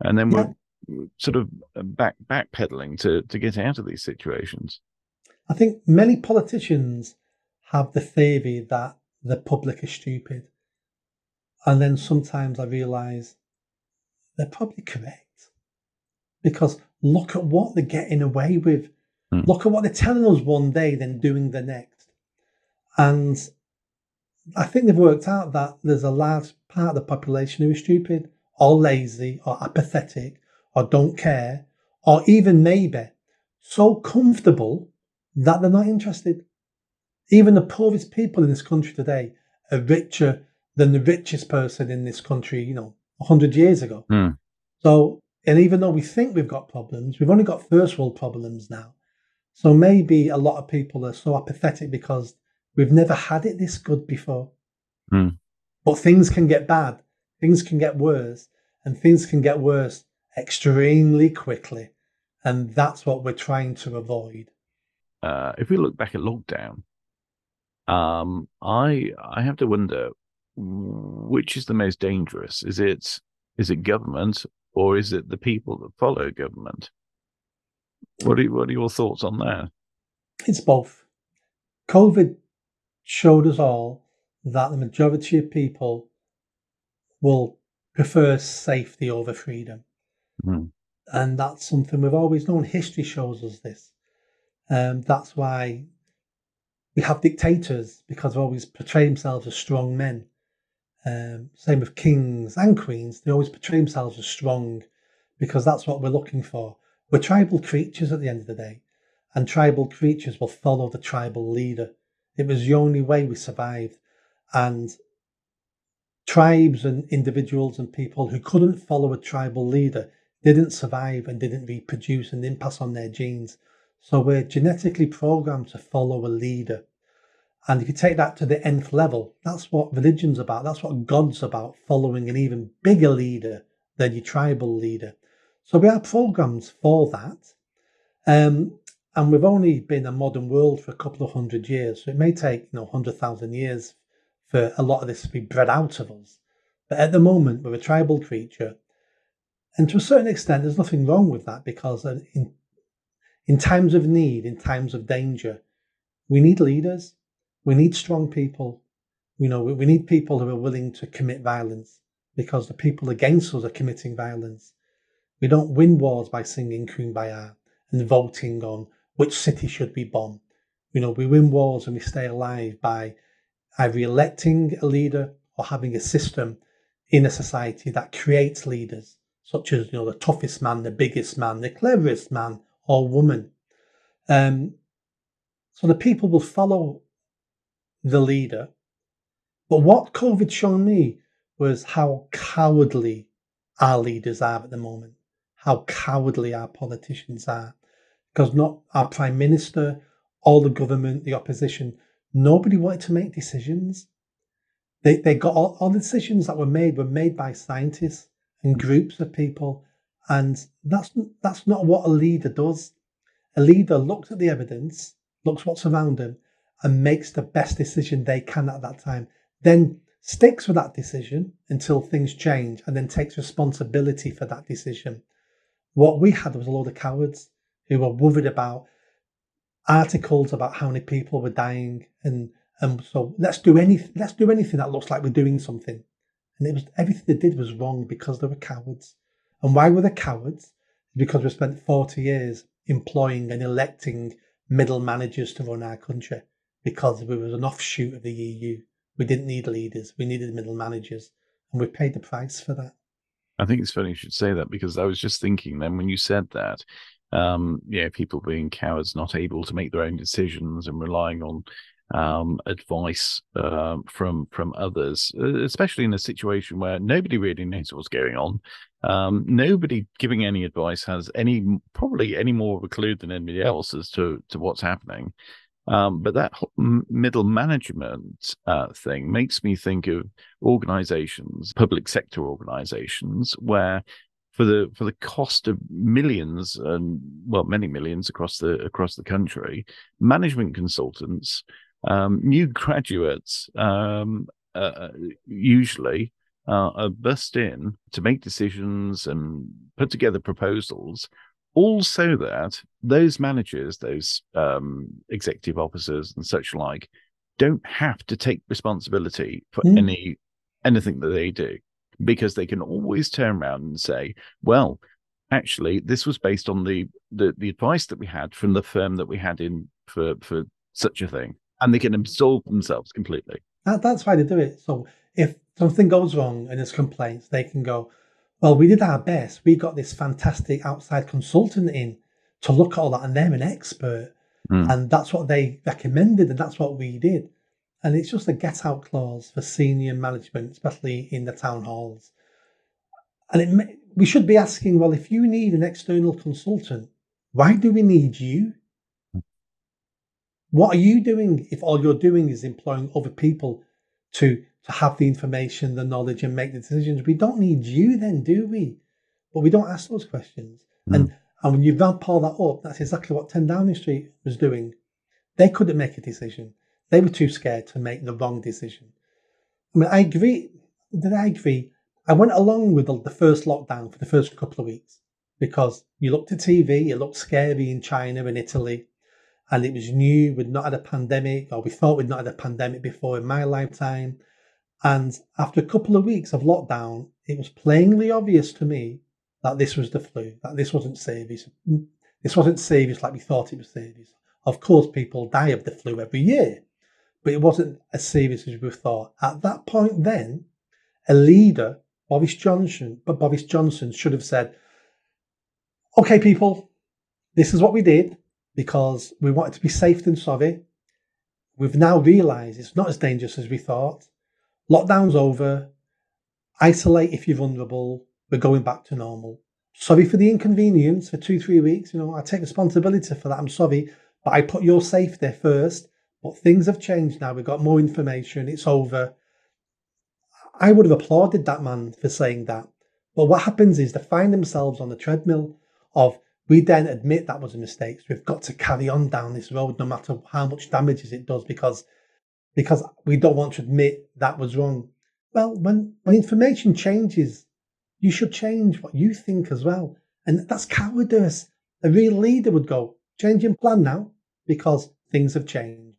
and then we're yeah. sort of back backpedaling to to get out of these situations. I think many politicians have the theory that the public is stupid, and then sometimes I realise they're probably correct, because look at what they're getting away with. Mm. Look at what they're telling us one day, then doing the next. And I think they've worked out that there's a large part of the population who is stupid or lazy or apathetic or don't care, or even maybe so comfortable that they're not interested. Even the poorest people in this country today are richer than the richest person in this country, you know, a hundred years ago. Mm. So, and even though we think we've got problems, we've only got first world problems now. So maybe a lot of people are so apathetic because we've never had it this good before. Mm. But things can get bad, things can get worse, and things can get worse extremely quickly. And that's what we're trying to avoid. Uh, if we look back at lockdown, um, I I have to wonder, which is the most dangerous? Is it is it government, or is it the people that follow government? What are, what are your thoughts on that? It's both. COVID showed us all that the majority of people will prefer safety over freedom. Mm. And that's something we've always known. History shows us this. Um, that's why we have dictators, because they always portray themselves as strong men. Um, same with kings and queens. They always portray themselves as strong, because that's what we're looking for. We're tribal creatures at the end of the day, and tribal creatures will follow the tribal leader. It was the only way we survived. And tribes and individuals and people who couldn't follow a tribal leader didn't survive and didn't reproduce and didn't pass on their genes. So we're genetically programmed to follow a leader. And if you take that to the nth level, that's what religion's about. That's what God's about, following an even bigger leader than your tribal leader. So we are programmed for that. Um, and we've only been a modern world for a couple of hundred years. So it may take, you know, one hundred thousand years for a lot of this to be bred out of us. But at the moment, we're a tribal creature. And to a certain extent, there's nothing wrong with that, because in, in times of need, in times of danger, we need leaders. We need strong people. You know, we need people who are willing to commit violence, because the people against us are committing violence. We don't win wars by singing Kumbaya and voting on which city should be bombed. You know, we win wars and we stay alive by either electing a leader or having a system in a society that creates leaders, such as, you know, the toughest man, the biggest man, the cleverest man or woman. Um, so the people will follow the leader. But what COVID shown me was how cowardly our leaders are at the moment, how cowardly our politicians are, because not our prime minister, all the government, the opposition, nobody wanted to make decisions. They, they got all, all the decisions that were made were made by scientists and groups of people. And that's, that's not what a leader does. A leader looks at the evidence, looks what's around them, and makes the best decision they can at that time, then sticks with that decision until things change, and then takes responsibility for that decision. What we had was a load of cowards who were worried about articles about how many people were dying, and and so let's do anything let's do anything that looks like we're doing something. And it was everything they did was wrong, because they were cowards. And why were they cowards? Because we spent forty years employing and electing middle managers to run our country. Because we were an offshoot of the E U. We didn't need leaders. We needed middle managers. And we paid the price for that. I think it's funny you should say that, because I was just thinking then when you said that, um, yeah, people being cowards, not able to make their own decisions and relying on um, advice uh, from from others, especially in a situation where nobody really knows what's going on. Um, nobody giving any advice has any probably any more of a clue than anybody else as to, to what's happening. Um, but that middle management uh, thing makes me think of organizations, public sector organizations, where for the for the cost of millions and, well, many millions across the across the country, management consultants, um, new graduates, um, uh, usually uh, are bussed in to make decisions and put together proposals. Also, that those managers, those um, executive officers and such like, don't have to take responsibility for mm. any anything that they do, because they can always turn around and say, well, actually, this was based on the, the, the advice that we had from the firm that we had in for, for such a thing. And they can absolve themselves completely. That, that's why they do it. So if something goes wrong and there's complaints, they can go, well, we did our best. We got this fantastic outside consultant in to look at all that, and they're an expert. Mm. And that's what they recommended, and that's what we did. And it's just a get-out clause for senior management, especially in the town halls. And it may, we should be asking, well, if you need an external consultant, why do we need you? What are you doing if all you're doing is employing other people to, to have the information, the knowledge, and make the decisions? We don't need you then, do we? But we don't ask those questions. Mm. And, and when you ramp all that up, that's exactly what ten Downing Street was doing. They couldn't make a decision. They were too scared to make the wrong decision. I mean, I agree. Did I agree? I went along with the, the first lockdown for the first couple of weeks because you looked at T V, it looked scary in China and Italy, and it was new. We'd not had a pandemic, or we thought we'd not had a pandemic before in my lifetime. And after a couple of weeks of lockdown, it was plainly obvious to me that this was the flu, that this wasn't serious. This wasn't serious like we thought it was serious. Of course, people die of the flu every year, but it wasn't as serious as we thought. At that point then, a leader, Boris Johnson, but Boris Johnson should have said, okay, people, this is what we did because we wanted to be safe than sorry. We've now realised it's not as dangerous as we thought. Lockdown's over. Isolate if you're vulnerable. We're going back to normal. Sorry for the inconvenience for two, three weeks. You know, I take responsibility for that. I'm sorry, but I put your safety first. But things have changed now. We've got more information. It's over. I would have applauded that man for saying that. But what happens is they find themselves on the treadmill of, we then admit that was a mistake. So we've got to carry on down this road no matter how much damage it does because, because we don't want to admit that was wrong. Well, when, when information changes, you should change what you think as well. And that's cowardice. A real leader would go, changing plan now because things have changed.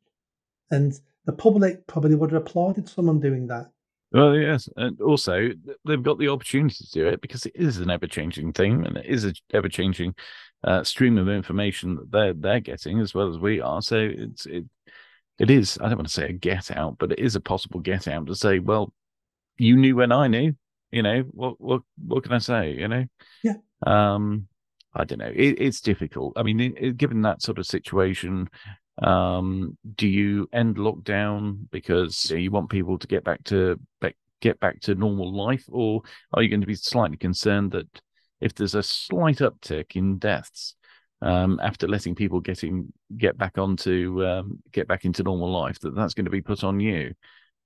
And the public probably would have applauded someone doing that. Well, yes. And also, they've got the opportunity to do it because it is an ever-changing thing and it is an ever-changing uh, stream of information that they're, they're getting as well as we are. So it's, it, it is, I don't want to say a get-out, but it is a possible get-out to say, well, you knew when I knew, you know, what what what can I say, you know? Yeah. Um, I don't know. It, it's difficult. I mean, it, it, given that sort of situation, um do you end lockdown because you want people to get back to back, get back to normal life, or are you going to be slightly concerned that if there's a slight uptick in deaths um after letting people getting get back onto um get back into normal life, that that's going to be put on you?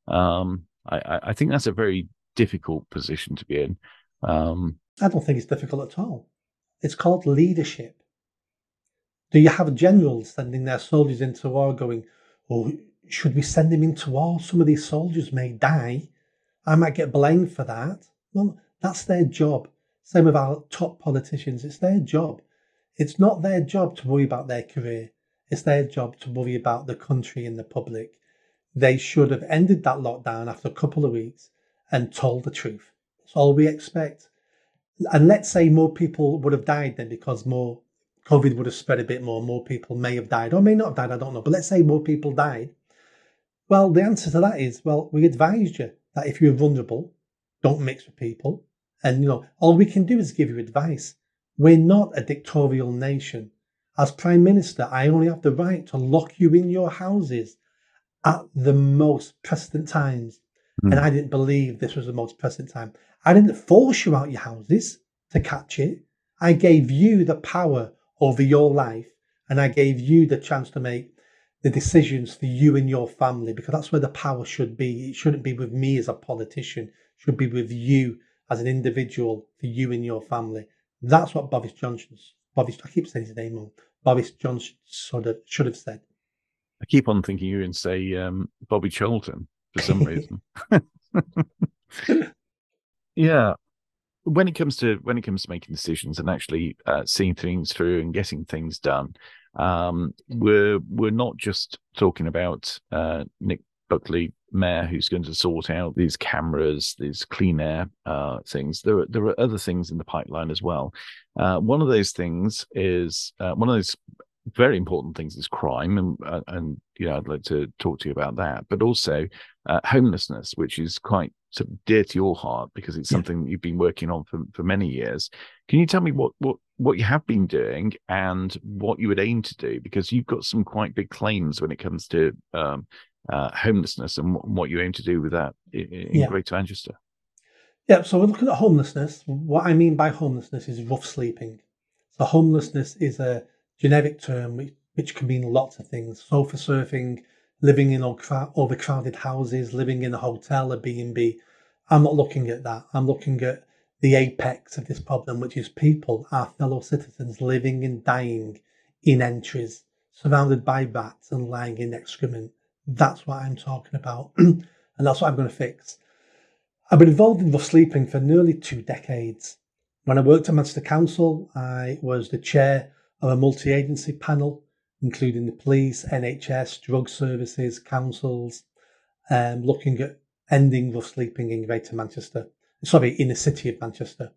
um i i think that's a very difficult position to be in. um I don't think it's difficult at all. It's called leadership. Do you have generals sending their soldiers into war going, well, should we send them into war? Some of these soldiers may die. I might get blamed for that. Well, that's their job. Same with our top politicians. It's their job. It's not their job to worry about their career. It's their job to worry about the country and the public. They should have ended that lockdown after a couple of weeks and told the truth. That's all we expect. And let's say more people would have died then because more COVID would have spread a bit more. More people may have died or may not have died. I don't know. But let's say more people died. Well, the answer to that is, well, we advised you that if you're vulnerable, don't mix with people. And, you know, all we can do is give you advice. We're not a dictatorial nation. As Prime Minister, I only have the right to lock you in your houses at the most present times. Mm. And I didn't believe this was the most present time. I didn't force you out your houses to catch it. I gave you the power over your life, and I gave you the chance to make the decisions for you and your family, because that's where the power should be. It shouldn't be with me as a politician. It should be with you as an individual, for you and your family. That's what Boris Johnson's, Boris, I keep saying his name wrong, Boris Johnson sort of should have said. I keep on thinking you're going to say um, Bobby Charlton for some reason. Yeah. When it comes to when it comes to making decisions and actually uh, seeing things through and getting things done, um, we're we're not just talking about uh, Nick Buckley, mayor, who's going to sort out these cameras, these clean air uh, things. There are there are other things in the pipeline as well. Uh, one of those things is uh, one of those very important things is crime, and uh, and you know I'd like to talk to you about that, but also uh, homelessness, which is quite sort of dear to your heart because it's something that you've been working on for, for many years. Can you tell me what, what, what you have been doing and what you would aim to do? Because you've got some quite big claims when it comes to um, uh, homelessness and w- what you aim to do with that in, in yeah. Greater Manchester. Yeah, so we're looking at homelessness. What I mean by homelessness is rough sleeping. So homelessness is a generic term which, which can mean lots of things. Sofa surfing, living in overcrowded houses, living in a hotel, a B and B. I'm not looking at that. I'm looking at the apex of this problem, which is people, our fellow citizens, living and dying in entries, surrounded by bats and lying in excrement. That's what I'm talking about. And that's what I'm going to fix. I've been involved in rough sleeping for nearly two decades. When I worked at Manchester Council, I was the chair of a multi-agency panel, including the police, N H S, drug services, councils, um, looking at ending rough sleeping in Greater Manchester, sorry, in the city of Manchester.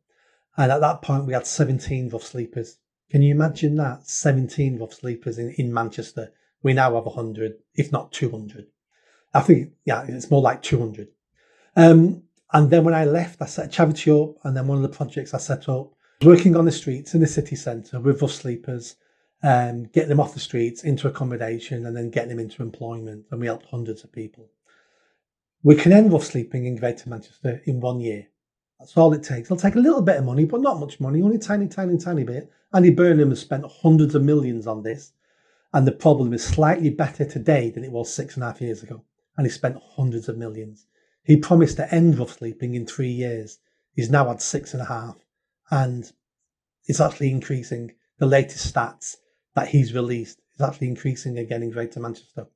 And at that point, we had seventeen rough sleepers. Can you imagine that? seventeen rough sleepers in, in Manchester. We now have one hundred, if not two hundred. I think, yeah, it's more like two hundred. Um, and then when I left, I set a charity up, and then one of the projects I set up, working on the streets in the city centre with rough sleepers, Um, getting them off the streets into accommodation and then getting them into employment. And we helped hundreds of people. We can end rough sleeping in Greater Manchester in one year. That's all it takes. It'll take a little bit of money, but not much money, only tiny, tiny, tiny bit. Andy Burnham has spent hundreds of millions on this. And the problem is slightly better today than it was six and a half years ago. And he spent hundreds of millions. He promised to end rough sleeping in three years. He's now had six and a half. And it's actually increasing. The latest stats that he's released is actually increasing again in Greater Manchester.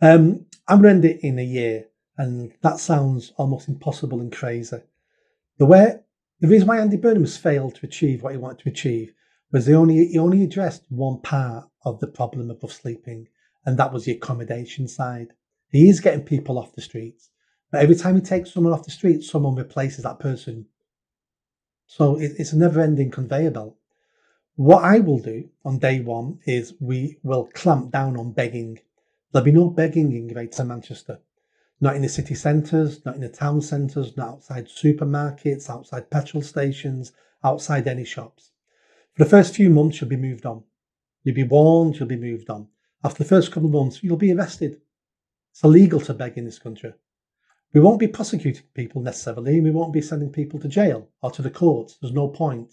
Um, I'm going to end it in a year, and that sounds almost impossible and crazy. The way, the reason why Andy Burnham has failed to achieve what he wanted to achieve was they only he only addressed one part of the problem of rough sleeping, and that was the accommodation side. He is getting people off the streets, but every time he takes someone off the street, someone replaces that person. So it, it's a never-ending conveyor belt. What I will do on day one is we will clamp down on begging. There'll be no begging in Greater Manchester. Not in the city centres, not in the town centres, not outside supermarkets, outside petrol stations, outside any shops. For the first few months, you'll be moved on. You'll be warned, you'll be moved on. After the first couple of months, you'll be arrested. It's illegal to beg in this country. We won't be prosecuting people necessarily, and we won't be sending people to jail or to the courts. There's no point.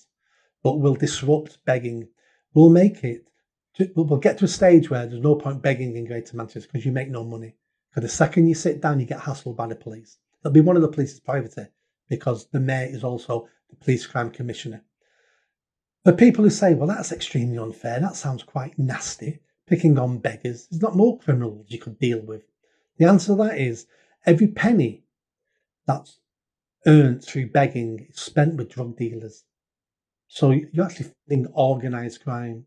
But we'll disrupt begging. We'll make it, to, we'll get to a stage where there's no point begging in Greater Manchester because you make no money. Because the second you sit down, you get hassled by the police. It'll be one of the police's privacy because the mayor is also the police crime commissioner. For people who say, well, that's extremely unfair, that sounds quite nasty, picking on beggars, there's not more criminals you could deal with. The answer to that is every penny that's earned through begging is spent with drug dealers. So you're actually fighting organised crime.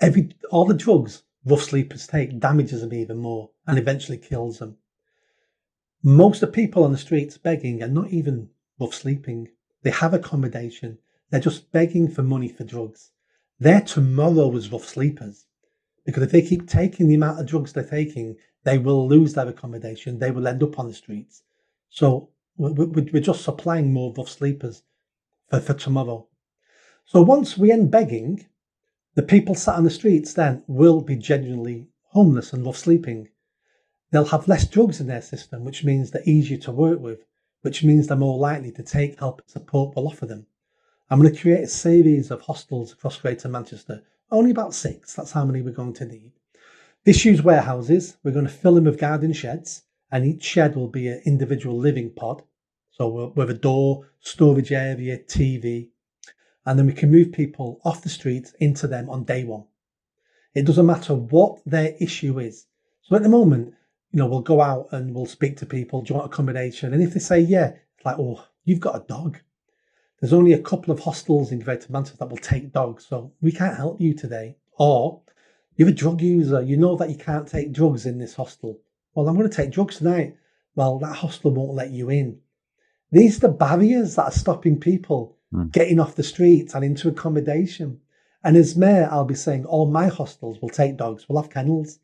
Every, all the drugs rough sleepers take damages them even more and eventually kills them. Most of the people on the streets begging are not even rough sleeping. They have accommodation. They're just begging for money for drugs. Their tomorrow is rough sleepers. Because if they keep taking the amount of drugs they're taking, they will lose their accommodation. They will end up on the streets. So we're just supplying more rough sleepers for tomorrow. So once we end begging, the people sat on the streets then will be genuinely homeless and rough sleeping. They'll have less drugs in their system, which means they're easier to work with, which means they're more likely to take help and support we'll offer them. I'm going to create a series of hostels across Greater Manchester, only about six, that's how many we're going to need, Disused warehouses, we're going to fill them with garden sheds, and each shed will be an individual living pod. So with a door, storage area, T V, and then we can move people off the streets into them on day one. It doesn't matter what their issue is. So at the moment, you know, we'll go out and we'll speak to people, do you want accommodation? And if they say, yeah, it's like, oh, you've got a dog. There's only a couple of hostels in Greater Manchester that will take dogs. So we can't help you today. Or you're a drug user. You know that you can't take drugs in this hostel. Well, I'm going to take drugs tonight. Well, that hostel won't let you in. These are the barriers that are stopping people mm. getting off the streets and into accommodation. And as mayor, I'll be saying, all my hostels will take dogs. We'll have kennels.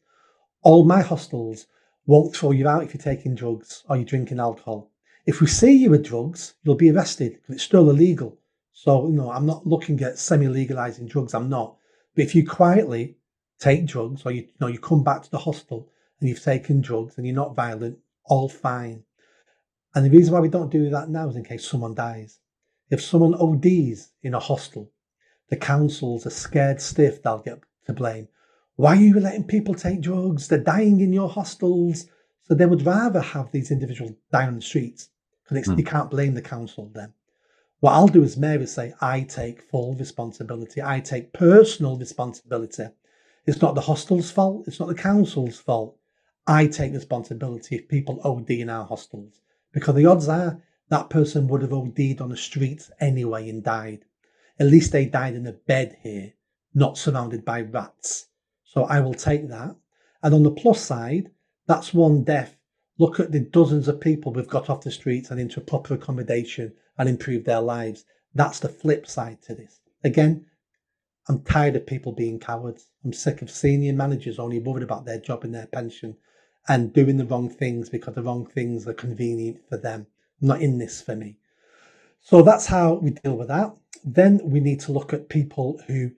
All my hostels won't throw you out if you're taking drugs or you're drinking alcohol. If we see you with drugs, you'll be arrested because it's still illegal. So, you know, I'm not looking at semi-legalizing drugs. I'm not. But if you quietly take drugs or you, you know, you come back to the hostel and you've taken drugs and you're not violent, all fine. And the reason why we don't do that now is in case someone dies. If someone O Ds in a hostel, the councils are scared stiff they'll get to blame. Why are you letting people take drugs? They're dying in your hostels. So they would rather have these individuals die on the streets because mm. you can't blame the council then. What I'll do as mayor is say, I take full responsibility. I take personal responsibility. It's not the hostel's fault. It's not the council's fault. I take responsibility if people O D in our hostels, because the odds are that person would have O D'd on the streets anyway and died. At least they died in a bed here, not surrounded by rats. So I will take that. And on the plus side, that's one death. Look at the dozens of people we've got off the streets and into proper accommodation and improved their lives. That's the flip side to this. Again, I'm tired of people being cowards. I'm sick of senior managers only worried about their job and their pension and doing the wrong things because the wrong things are convenient for them. I'm not in this for me. So that's how we deal with that. Then we need to look at people who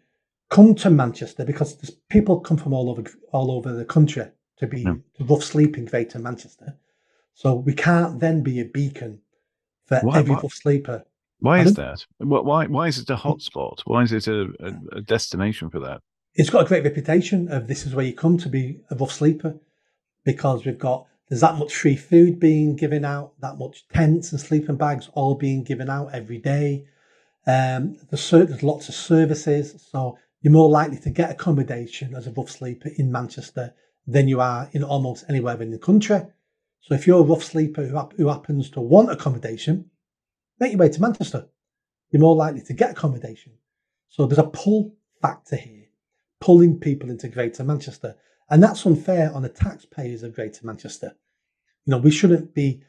come to Manchester, because people come from all over all over the country to be yeah. to rough sleep in Greater Manchester. So we can't then be a beacon for why, every why, rough sleeper. Why is that? Why why is it a hotspot? Why is it a, a, a destination for that? It's got a great reputation of this is where you come to be a rough sleeper, because we've got there's that much free food being given out, that much tents and sleeping bags all being given out every day. Um, there's, there's lots of services, so you're more likely to get accommodation as a rough sleeper in Manchester than you are in almost anywhere in the country. So if you're a rough sleeper who, who happens to want accommodation, make your way to Manchester. You're more likely to get accommodation. So there's a pull factor here, pulling people into Greater Manchester. And that's unfair on the taxpayers of Greater Manchester. You know, we shouldn't be,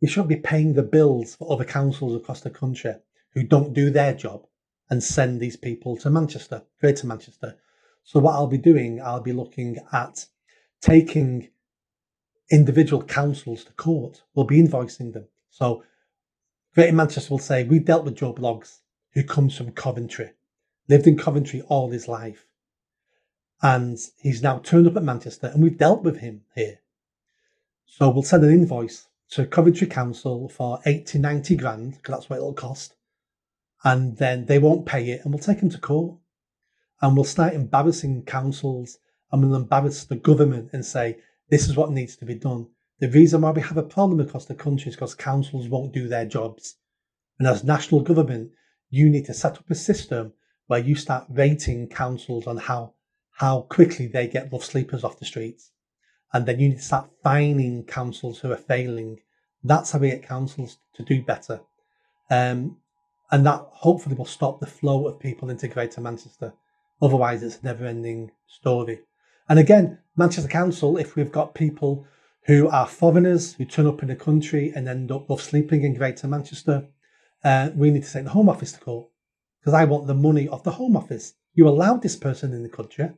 we shouldn't be paying the bills for other councils across the country who don't do their job and send these people to Manchester, Greater Manchester. So what I'll be doing, I'll be looking at taking individual councils to court. We'll be invoicing them. So Greater Manchester will say, we dealt with Joe Bloggs, who comes from Coventry, lived in Coventry all his life. And he's now turned up at Manchester and we've dealt with him here. So we'll send an invoice to Coventry Council for eighty, ninety grand, because that's what it'll cost. And then they won't pay it and we'll take them to court and we'll start embarrassing councils and we'll embarrass the government and say, this is what needs to be done. The reason why we have a problem across the country is because councils won't do their jobs. And as national government, you need to set up a system where you start rating councils on how, how quickly they get rough sleepers off the streets. And then you need to start fining councils who are failing. That's how we get councils to do better. Um, And that hopefully will stop the flow of people into Greater Manchester. Otherwise, it's a never-ending story. And again, Manchester Council, if we've got people who are foreigners, who turn up in the country and end up rough sleeping in Greater Manchester, uh, we need to take the Home Office to court. Because I want the money of the Home Office. You allowed this person in the country.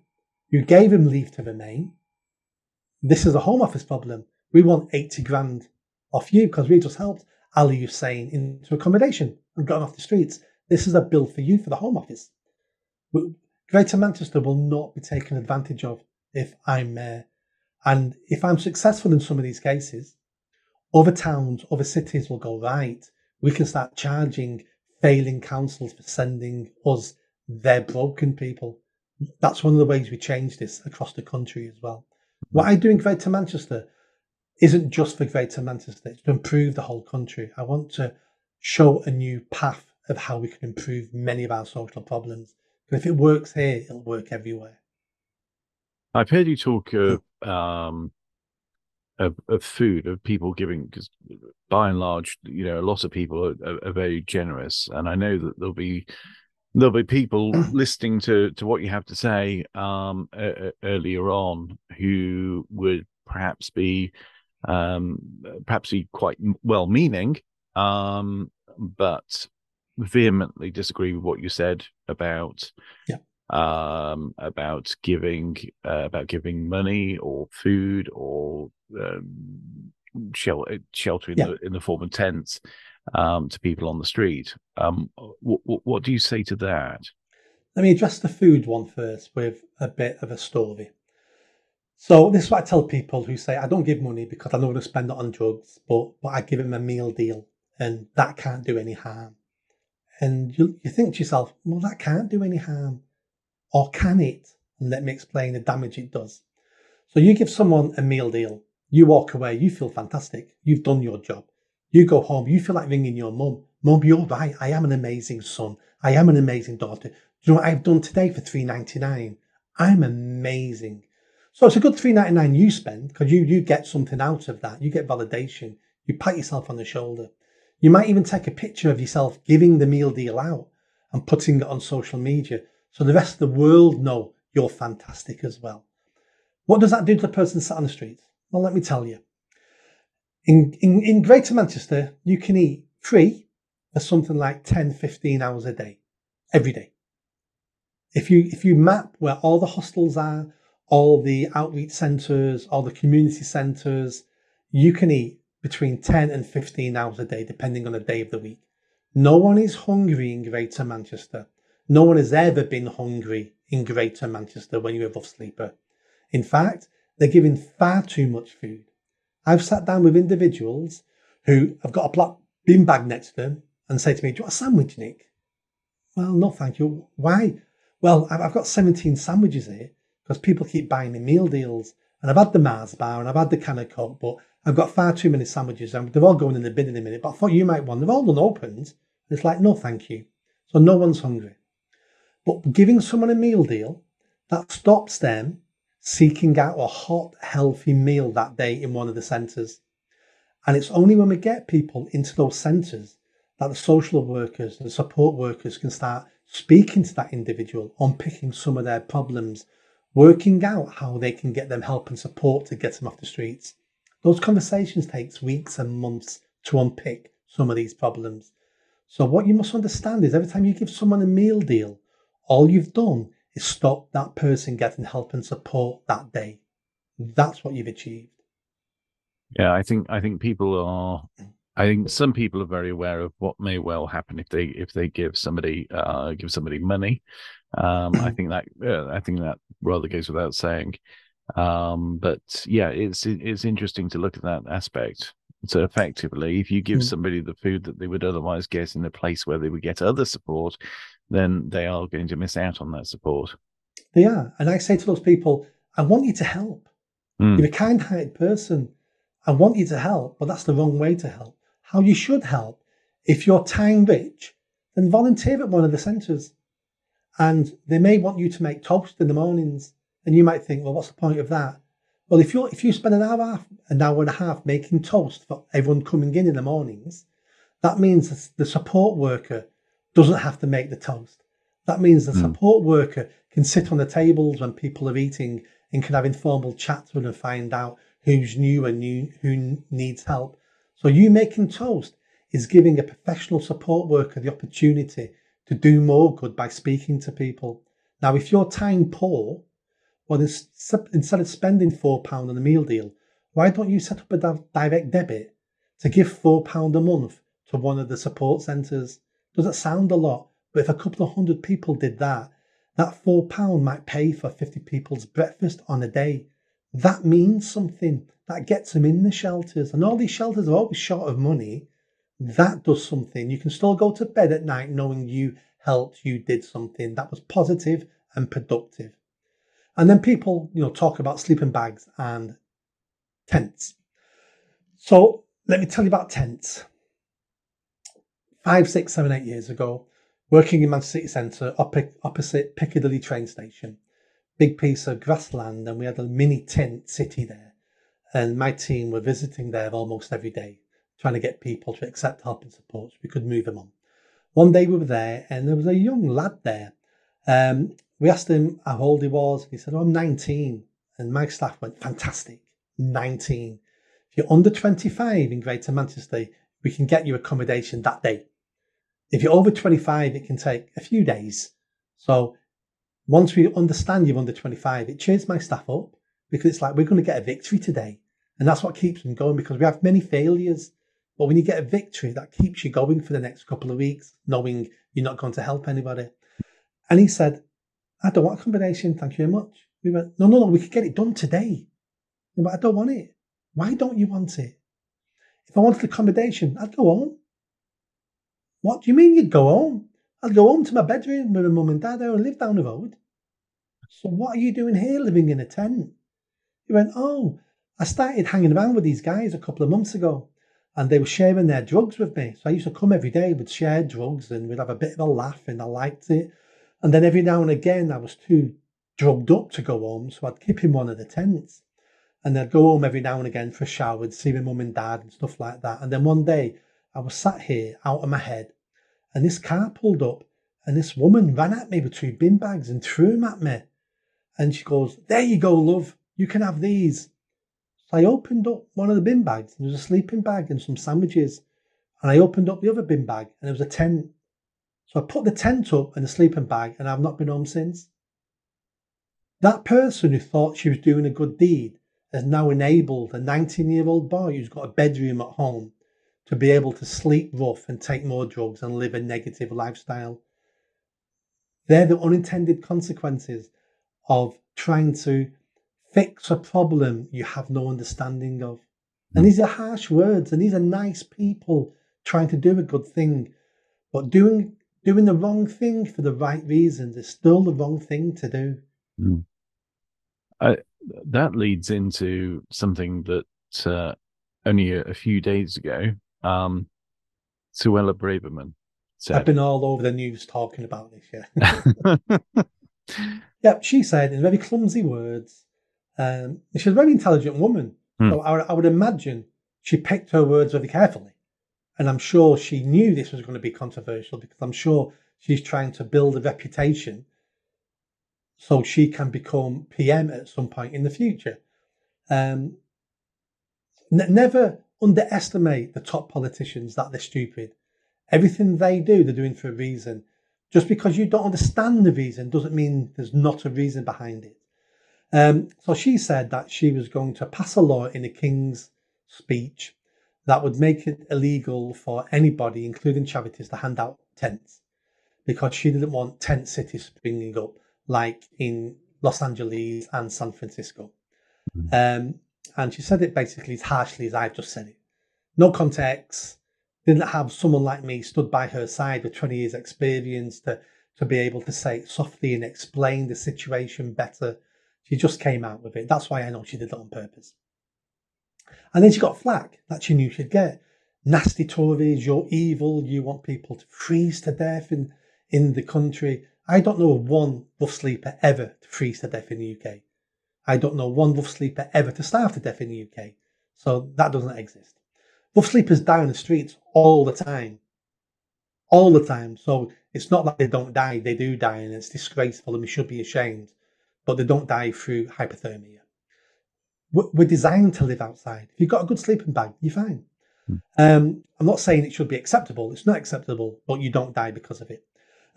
You gave him leave to remain. This is a Home Office problem. We want eighty grand off you because we just helped Ali Hussein into accommodation and gotten off the streets. This is a bill for you for the Home Office. Greater Manchester will not be taken advantage of if I'm mayor. Uh, and if I'm successful in some of these cases, other towns, other cities will go, right, we can start charging failing councils for sending us their broken people. that's one of the ways we change this across the country as well. What I do in Greater Manchester isn't just for Greater Manchester, it's to improve the whole country. I want to show a new path of how we can improve many of our social problems. But if it works here, it'll work everywhere. I've heard you talk of, um, of, of food, of people giving, because by and large, you know, a lot of people are, are very generous. And I know that there'll be there'll be people listening to, to what you have to say um, uh, earlier on who would perhaps be um, perhaps be quite well-meaning, um, but vehemently disagree with what you said about yeah. um, about giving uh, about giving money or food or um, shelter shelter in, yeah. the, in the form of tents um, to people on the street. Um, what, what, what do you say to that? Let me address the food one first with a bit of a story. So this is what I tell people who say, I don't give money because I'm not going to spend it on drugs, but but I give them a meal deal, and that can't do any harm. And you, you think to yourself, well, that can't do any harm, or can it? And let me explain the damage it does. So you give someone a meal deal, you walk away, you feel fantastic, you've done your job. You go home, you feel like ringing your mum. Mum, you're right, I am an amazing son. I am an amazing daughter. Do you know what I've done today for three pounds ninety-nine? I'm amazing. So it's a good three pounds ninety-nine you spend, because you, you get something out of that. You get validation. You pat yourself on the shoulder. You might even take a picture of yourself giving the meal deal out and putting it on social media so the rest of the world know you're fantastic as well. What does that do to the person sat on the street? Well, let me tell you. In, in, in Greater Manchester, you can eat free for something like ten, fifteen hours a day, every day. If you, if you map where all the hostels are, all the outreach centres, all the community centres, you can eat between ten and fifteen hours a day, depending on the day of the week. No one is hungry in Greater Manchester. No one has ever been hungry in Greater Manchester when you're a rough sleeper. In fact, they're giving far too much food. I've sat down with individuals who have got a black bin bag next to them and say to me, do you want a sandwich, Nick? Well, no, thank you. Why? Well, I've got seventeen sandwiches here because people keep buying me meal deals, and I've had the Mars bar and I've had the can of Coke, but I've got far too many sandwiches and they're all going in the bin in a minute, but I thought you might want them. They're all unopened. It's like, no, thank you. So no one's hungry. But giving someone a meal deal, that stops them seeking out a hot, healthy meal that day in one of the centres. And it's only when we get people into those centres that the social workers and the support workers can start speaking to that individual, unpicking some of their problems, working out how they can get them help and support to get them off the streets. Those conversations takes weeks and months to unpick some of these problems. So what you must understand is every time you give someone a meal deal, all you've done is stop that person getting help and support that day. That's what you've achieved. Yeah, I think I think people are. I think some people are very aware of what may well happen if they if they give somebody uh, give somebody money. Um, I think that uh, I think that rather goes without saying. Um, but yeah, it's it's interesting to look at that aspect. So effectively, if you give mm. somebody the food that they would otherwise get in a place where they would get other support, then they are going to miss out on that support. They are. And I say to those people, I want you to help. Mm. You're a kind-hearted person. I want you to help, but that's the wrong way to help. How you should help, if you're time-rich, then volunteer at one of the centres. And they may want you to make toast in the mornings. And you might think, well, what's the point of that? Well, if you if you spend an hour, half, an hour and a half making toast for everyone coming in in the mornings, that means the support worker doesn't have to make the toast. That means the mm. support worker can sit on the tables when people are eating and can have informal chats with them and find out who's new and new, who needs help. So you making toast is giving a professional support worker the opportunity to do more good by speaking to people. Now, if you're time poor, well, instead of spending four pounds on a meal deal, why don't you set up a direct debit to give four pounds a month to one of the support centres? Doesn't sound a lot, but if a couple of hundred people did that, that four pounds might pay for fifty people's breakfast on a day. That means something. That gets them in the shelters. And all these shelters are always short of money. That does something. You can still go to bed at night knowing you helped, you did something. That was positive and productive. And then people, you know, talk about sleeping bags and tents. So let me tell you about tents. Five, six, seven, eight years ago, working in Manchester City Centre, opposite Piccadilly train station, big piece of grassland, and we had a mini tent city there. And my team were visiting there almost every day, trying to get people to accept help and support so we could move them on. One day we were there and there was a young lad there. Um, we asked him how old he was. He said, oh, I'm nineteen. And my staff went, fantastic, nineteen. If you're under twenty-five in Greater Manchester, we can get you accommodation that day. If you're over twenty-five, it can take a few days. So once we understand you're under twenty-five, it cheers my staff up because it's like, we're going to get a victory today. And that's what keeps them going because we have many failures. But when you get a victory, that keeps you going for the next couple of weeks, knowing you're not going to help anybody. And he said, I don't want accommodation, thank you very much. We went, no, no, no, we could get it done today. But I don't want it. Why don't you want it? If I wanted accommodation, I'd go home. What do you mean you'd go home? I'd go home to my bedroom with my mum and dad. I live down the road. So what are you doing here living in a tent? He went, oh, I started hanging around with these guys a couple of months ago and they were sharing their drugs with me. So I used to come every day, we'd share drugs and we'd have a bit of a laugh and I liked it. And then every now and again, I was too drugged up to go home. So I'd keep in one of the tents and I'd go home every now and again for a shower and see my mum and dad and stuff like that. And then one day, I was sat here out of my head and this car pulled up and this woman ran at me with two bin bags and threw them at me. And she goes, there you go, love, you can have these. So I opened up one of the bin bags and there was a sleeping bag and some sandwiches. And I opened up the other bin bag and there was a tent. So I put the tent up and the sleeping bag and I've not been home since. That person who thought she was doing a good deed has now enabled a nineteen-year-old boy who's got a bedroom at home to be able to sleep rough and take more drugs and live a negative lifestyle. They're the unintended consequences of trying to fix a problem you have no understanding of. And these are harsh words and these are nice people trying to do a good thing. But doing, doing the wrong thing for the right reasons is still the wrong thing to do. Mm. I, that leads into something that uh, only a, a few days ago, Um, Suella Braverman said. I've been all over the news talking about this, yeah. Yep, she said in very clumsy words. Um, she's a very intelligent woman. Mm. So I, I would imagine she picked her words very carefully. And I'm sure she knew this was going to be controversial because I'm sure she's trying to build a reputation so she can become P M at some point in the future. Um, n- never... underestimate the top politicians that they're stupid. Everything they do, they're doing for a reason. Just because you don't understand the reason doesn't mean there's not a reason behind it. Um, so she said that she was going to pass a law in the King's speech that would make it illegal for anybody, including charities, to hand out tents because she didn't want tent cities springing up like in Los Angeles and San Francisco. Um, And she said it basically as harshly as I've just said it. No context, didn't have someone like me stood by her side with twenty years experience to, to be able to say it softly and explain the situation better. She just came out with it. That's why I know she did that on purpose. And then she got flack that she knew she'd get. Nasty Tories, you're evil, you want people to freeze to death in, in the country. I don't know one rough sleeper ever to freeze to death in the U K. I don't know one rough sleeper ever to starve to death in the U K. So that doesn't exist. Rough sleepers die on the streets all the time. All the time. So it's not like they don't die. They do die and it's disgraceful and we should be ashamed. But they don't die through hypothermia. We're designed to live outside. If you've got a good sleeping bag, you're fine. Mm. Um, I'm not saying it should be acceptable. It's not acceptable, but you don't die because of it.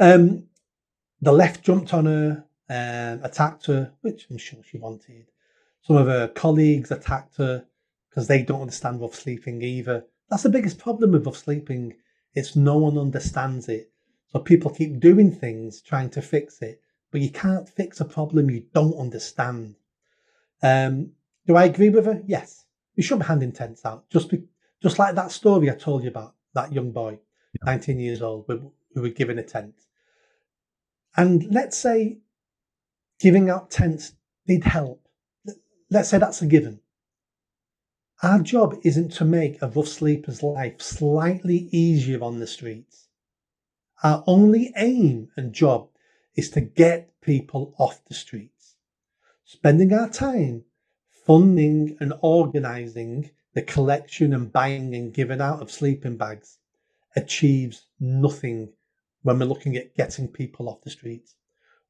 Um, the left jumped on her. Um, attacked her, which I'm sure she wanted. Some of her colleagues attacked her because they don't understand rough sleeping either. That's the biggest problem with rough sleeping. It's no one understands it. So people keep doing things trying to fix it, but you can't fix a problem you don't understand. Um, do I agree with her? Yes. You shouldn't be handing tents out. Just be, just like that story I told you about, that young boy, nineteen years old, who were given a tent. And let's say giving out tents did help. Let's say that's a given. Our job isn't to make a rough sleeper's life slightly easier on the streets. Our only aim and job is to get people off the streets. Spending our time funding and organising the collection and buying and giving out of sleeping bags achieves nothing when we're looking at getting people off the streets.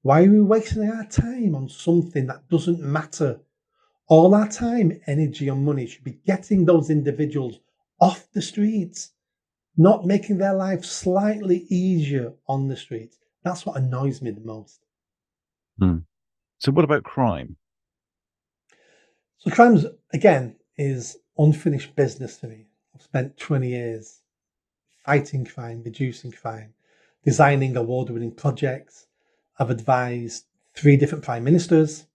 Why are we wasting our time on something that doesn't matter? All our time, energy and money should be getting those individuals off the streets, not making their life slightly easier on the streets. That's what annoys me the most. Hmm. So what about crime? So crimes, again, is unfinished business for me. I've spent twenty years fighting crime, reducing crime, designing award-winning projects. I've advised three different prime ministers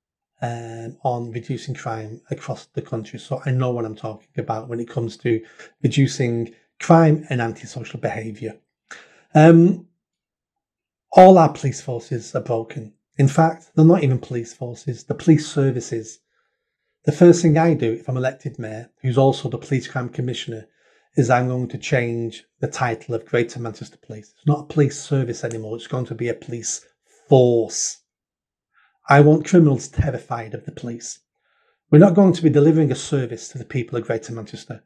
Um, on reducing crime across the country. So I know what I'm talking about when it comes to reducing crime and antisocial behaviour. Um, all our police forces are broken. In fact, they're not even police forces, the police services. The first thing I do if I'm elected mayor, who's also the police crime commissioner, is I'm going to change the title of Greater Manchester Police. It's not a police service anymore, it's going to be a police force. I want criminals terrified of the police. We're not going to be delivering a service to the people of Greater Manchester.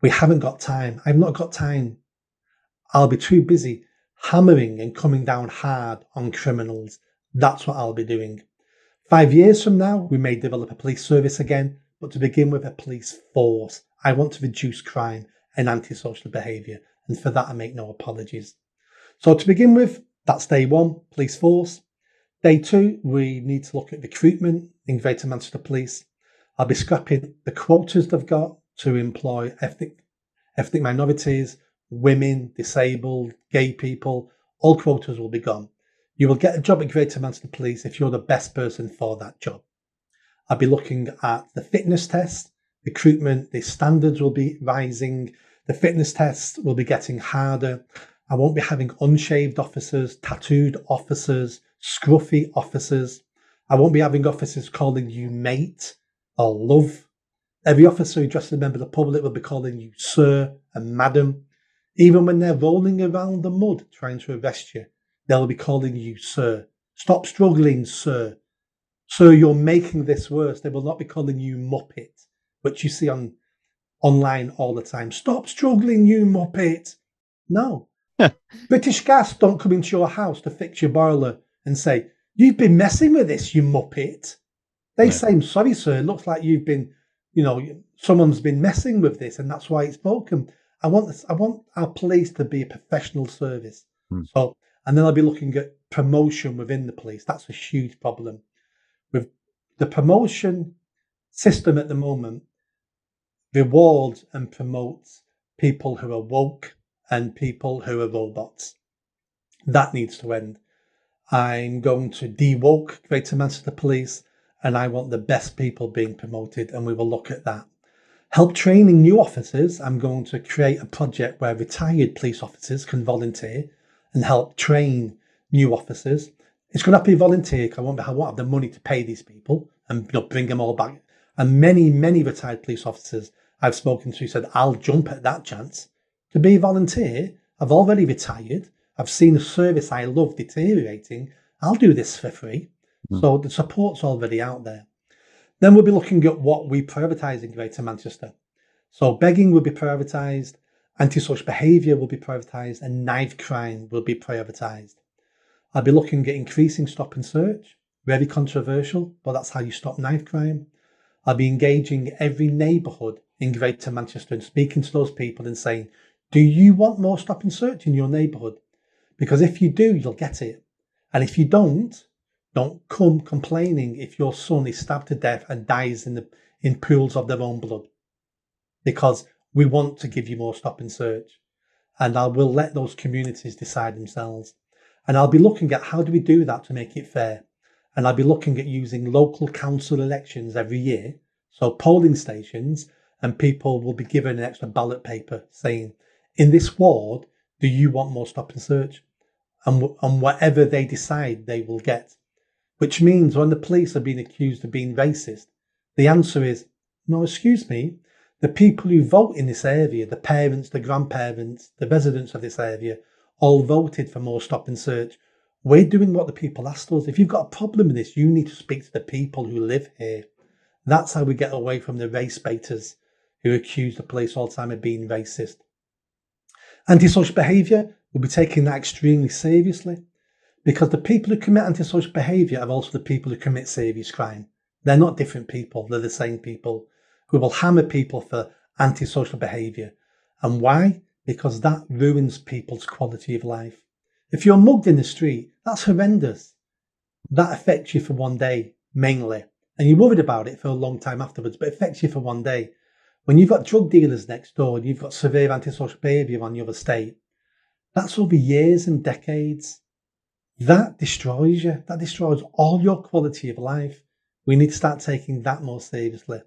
We haven't got time. I've not got time. I'll be too busy hammering and coming down hard on criminals. That's what I'll be doing. Five years from now, we may develop a police service again, but to begin with, a police force. I want to reduce crime and antisocial behaviour, and for that I make no apologies. So to begin with, that's day one, police force. Day two, we need to look at recruitment in Greater Manchester Police. I'll be scrapping the quotas they've got to employ ethnic, ethnic minorities, women, disabled, gay people. All quotas will be gone. You will get a job at Greater Manchester Police if you're the best person for that job. I'll be looking at the fitness test, recruitment, the standards will be rising. The fitness tests will be getting harder. I won't be having unshaved officers, tattooed officers, scruffy officers. I won't be having officers calling you mate or love. Every officer who dresses as a member of the public will be calling you sir and madam. Even when they're rolling around the mud trying to arrest you, they'll be calling you sir. Stop struggling, sir. Sir, you're making this worse. They will not be calling you muppet, which you see on online all the time. Stop struggling, you muppet. No. British Gas don't come into your house to fix your boiler and say, you've been messing with this, you muppet. They yeah. say, I'm sorry, sir, it looks like you've been, you know, someone's been messing with this and that's why it's broken. I want this, I want our police to be a professional service. Mm. So, and then I'll be looking at promotion within the police. That's a huge problem. With the promotion system at the moment, rewards and promotes people who are woke and people who are robots. That needs to end. I'm going to de-woke Greater Manchester Police, and I want the best people being promoted, and we will look at that. Help training new officers. I'm going to create a project where retired police officers can volunteer and help train new officers. It's going to have to be volunteer because I won't have the money to pay these people and bring them all back. And many, many retired police officers I've spoken to said, I'll jump at that chance to be a volunteer. I've already retired. I've seen a service I love deteriorating. I'll do this for free. Mm. So the support's already out there. Then we'll be looking at what we prioritise in Greater Manchester. So begging will be prioritised, antisocial behaviour will be prioritised, and knife crime will be prioritised. I'll be looking at increasing stop and search, very controversial, but that's how you stop knife crime. I'll be engaging every neighbourhood in Greater Manchester and speaking to those people and saying, do you want more stop and search in your neighbourhood? Because if you do, you'll get it. And if you don't, don't come complaining if your son is stabbed to death and dies in the in pools of their own blood. Because we want to give you more stop and search. And I will let those communities decide themselves. And I'll be looking at how do we do that to make it fair. And I'll be looking at using local council elections every year. So polling stations, and people will be given an extra ballot paper saying, in this ward, do you want more stop and search? And, and whatever they decide, they will get. which means when the police are being accused of being racist, the answer is, no, excuse me, the people who vote in this area, the parents, the grandparents, the residents of this area, all voted for more stop and search. We're doing what the people asked us. If you've got a problem with this, you need to speak to the people who live here. That's how we get away from the race baiters who accuse the police all the time of being racist. Antisocial behaviour, we'll be taking that extremely seriously, because the people who commit antisocial behaviour are also the people who commit serious crime. They're not different people, they're the same people. We will hammer people for antisocial behaviour. And why? Because that ruins people's quality of life. If you're mugged in the street, that's horrendous. That affects you for one day, mainly. And you're worried about it for a long time afterwards, but it affects you for one day. When you've got drug dealers next door and you've got severe antisocial behaviour on your estate, that's over years and decades. That destroys you. That destroys all your quality of life. We need to start taking that more seriously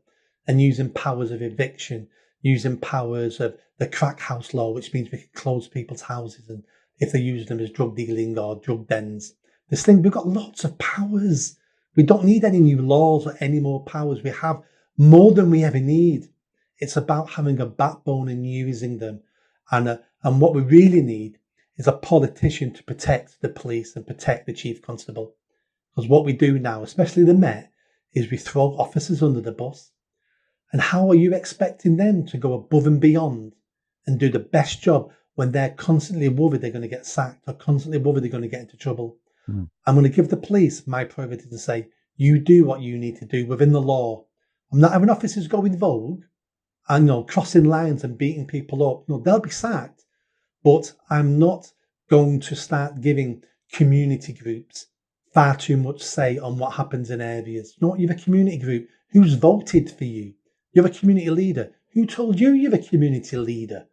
and using powers of eviction, using powers of the crack house law, which means we can close people's houses and if they use them as drug dealing or drug dens. This thing, we've got lots of powers. We don't need any new laws or any more powers. We have more than we ever need. It's about having a backbone and using them. And, a, and what we really need is a politician to protect the police and protect the chief constable. Because what we do now, especially the Met, is we throw officers under the bus. And how are you expecting them to go above and beyond and do the best job when they're constantly worried they're going to get sacked or constantly worried they're going to get into trouble? Mm. I'm going to give the police my priority to say, you do what you need to do within the law. I'm not having officers going vogue and, you know, crossing lines and beating people up. No, they'll be sacked, but I'm not going to start giving community groups far too much say on what happens in areas. You know what? You're a community group. Who's voted for you? You're a community leader. Who told you you're a community leader?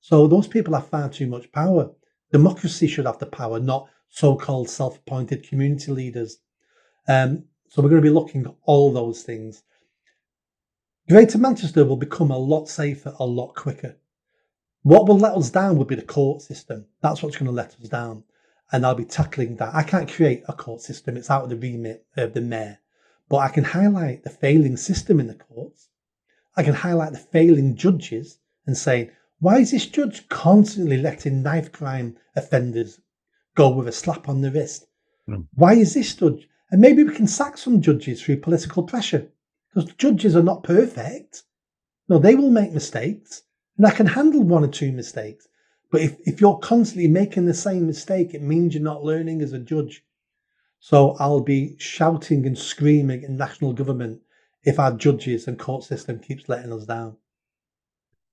So those people have far too much power. Democracy should have the power, not so-called self-appointed community leaders. Um, so we're going to be looking at all those things. Greater Manchester will become a lot safer, a lot quicker. What will let us down will be the court system. That's what's going to let us down. And I'll be tackling that. I can't create a court system. It's out of the remit of the mayor. But I can highlight the failing system in the courts. I can highlight the failing judges and say, why is this judge constantly letting knife crime offenders go with a slap on the wrist? Mm. Why is this judge? And maybe we can sack some judges through political pressure, because judges are not perfect. No, they will make mistakes, and I can handle one or two mistakes. But if, if you're constantly making the same mistake, it means you're not learning as a judge. So I'll be shouting and screaming at national government if our judges and court system keeps letting us down.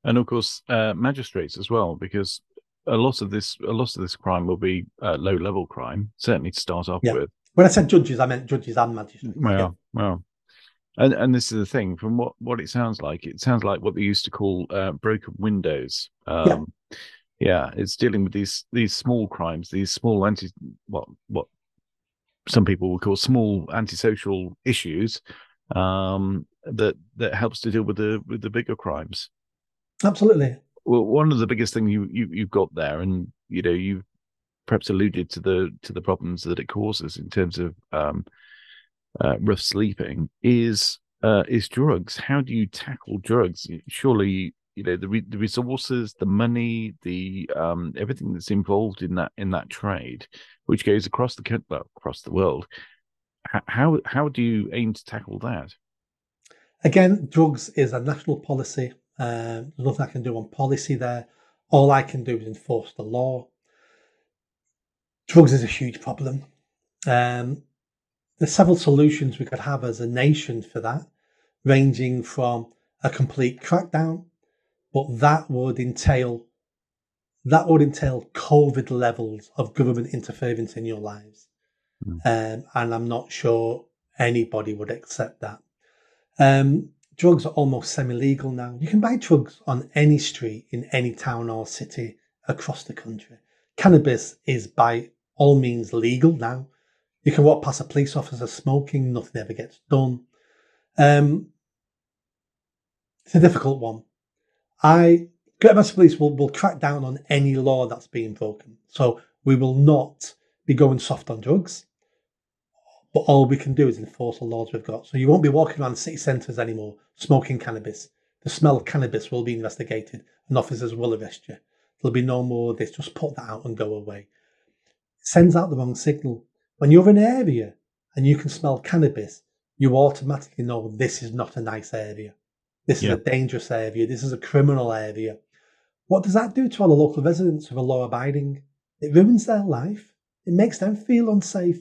And of course, uh, magistrates as well, because a lot of this, a lot of this crime will be uh, low-level crime, certainly to start off yeah. with. When I said judges, I meant judges and magistrates. Well, yeah. well, and and this is the thing. From what, what it sounds like, it sounds like what they used to call uh, broken windows. Um, yeah. yeah, it's dealing with these these small crimes, these small anti what what some people would call small antisocial issues. Um, that that helps to deal with the with the bigger crimes. Absolutely. Well, one of the biggest things you, you you've got there, and you know, you perhaps alluded to the to the problems that it causes in terms of um, uh, rough sleeping, is uh, is drugs. How do you tackle drugs? Surely, you know, the re- the resources, the money, the um, everything that's involved in that in that trade, which goes across the well, across the world. How how do you aim to tackle that? Again, drugs is a national policy. Uh, there's nothing I can do on policy there. All I can do is enforce the law. Drugs is a huge problem. Um, there's several solutions we could have as a nation for that, ranging from a complete crackdown, but that would entail that would entail COVID levels of government interference in your lives. Um, and I'm not sure anybody would accept that. Um, drugs are almost semi-legal now. You can buy drugs on any street in any town or city across the country. Cannabis is by all means legal now. You can walk past a police officer smoking, nothing ever gets done. Um, it's a difficult one. I, Greater Manchester Police will, will crack down on any law that's being broken. So we will not be going soft on drugs. but all we can do is enforce the laws we've got. So you won't be walking around city centres anymore smoking cannabis. The smell of cannabis will be investigated and officers will arrest you. There'll be no more of this. Just put that out and go away. It sends out the wrong signal. When you're in an area and you can smell cannabis, you automatically know this is not a nice area. This is yeah. a dangerous area. This is a criminal area. What does that do to all the local residents who are law-abiding? It ruins their life. It makes them feel unsafe.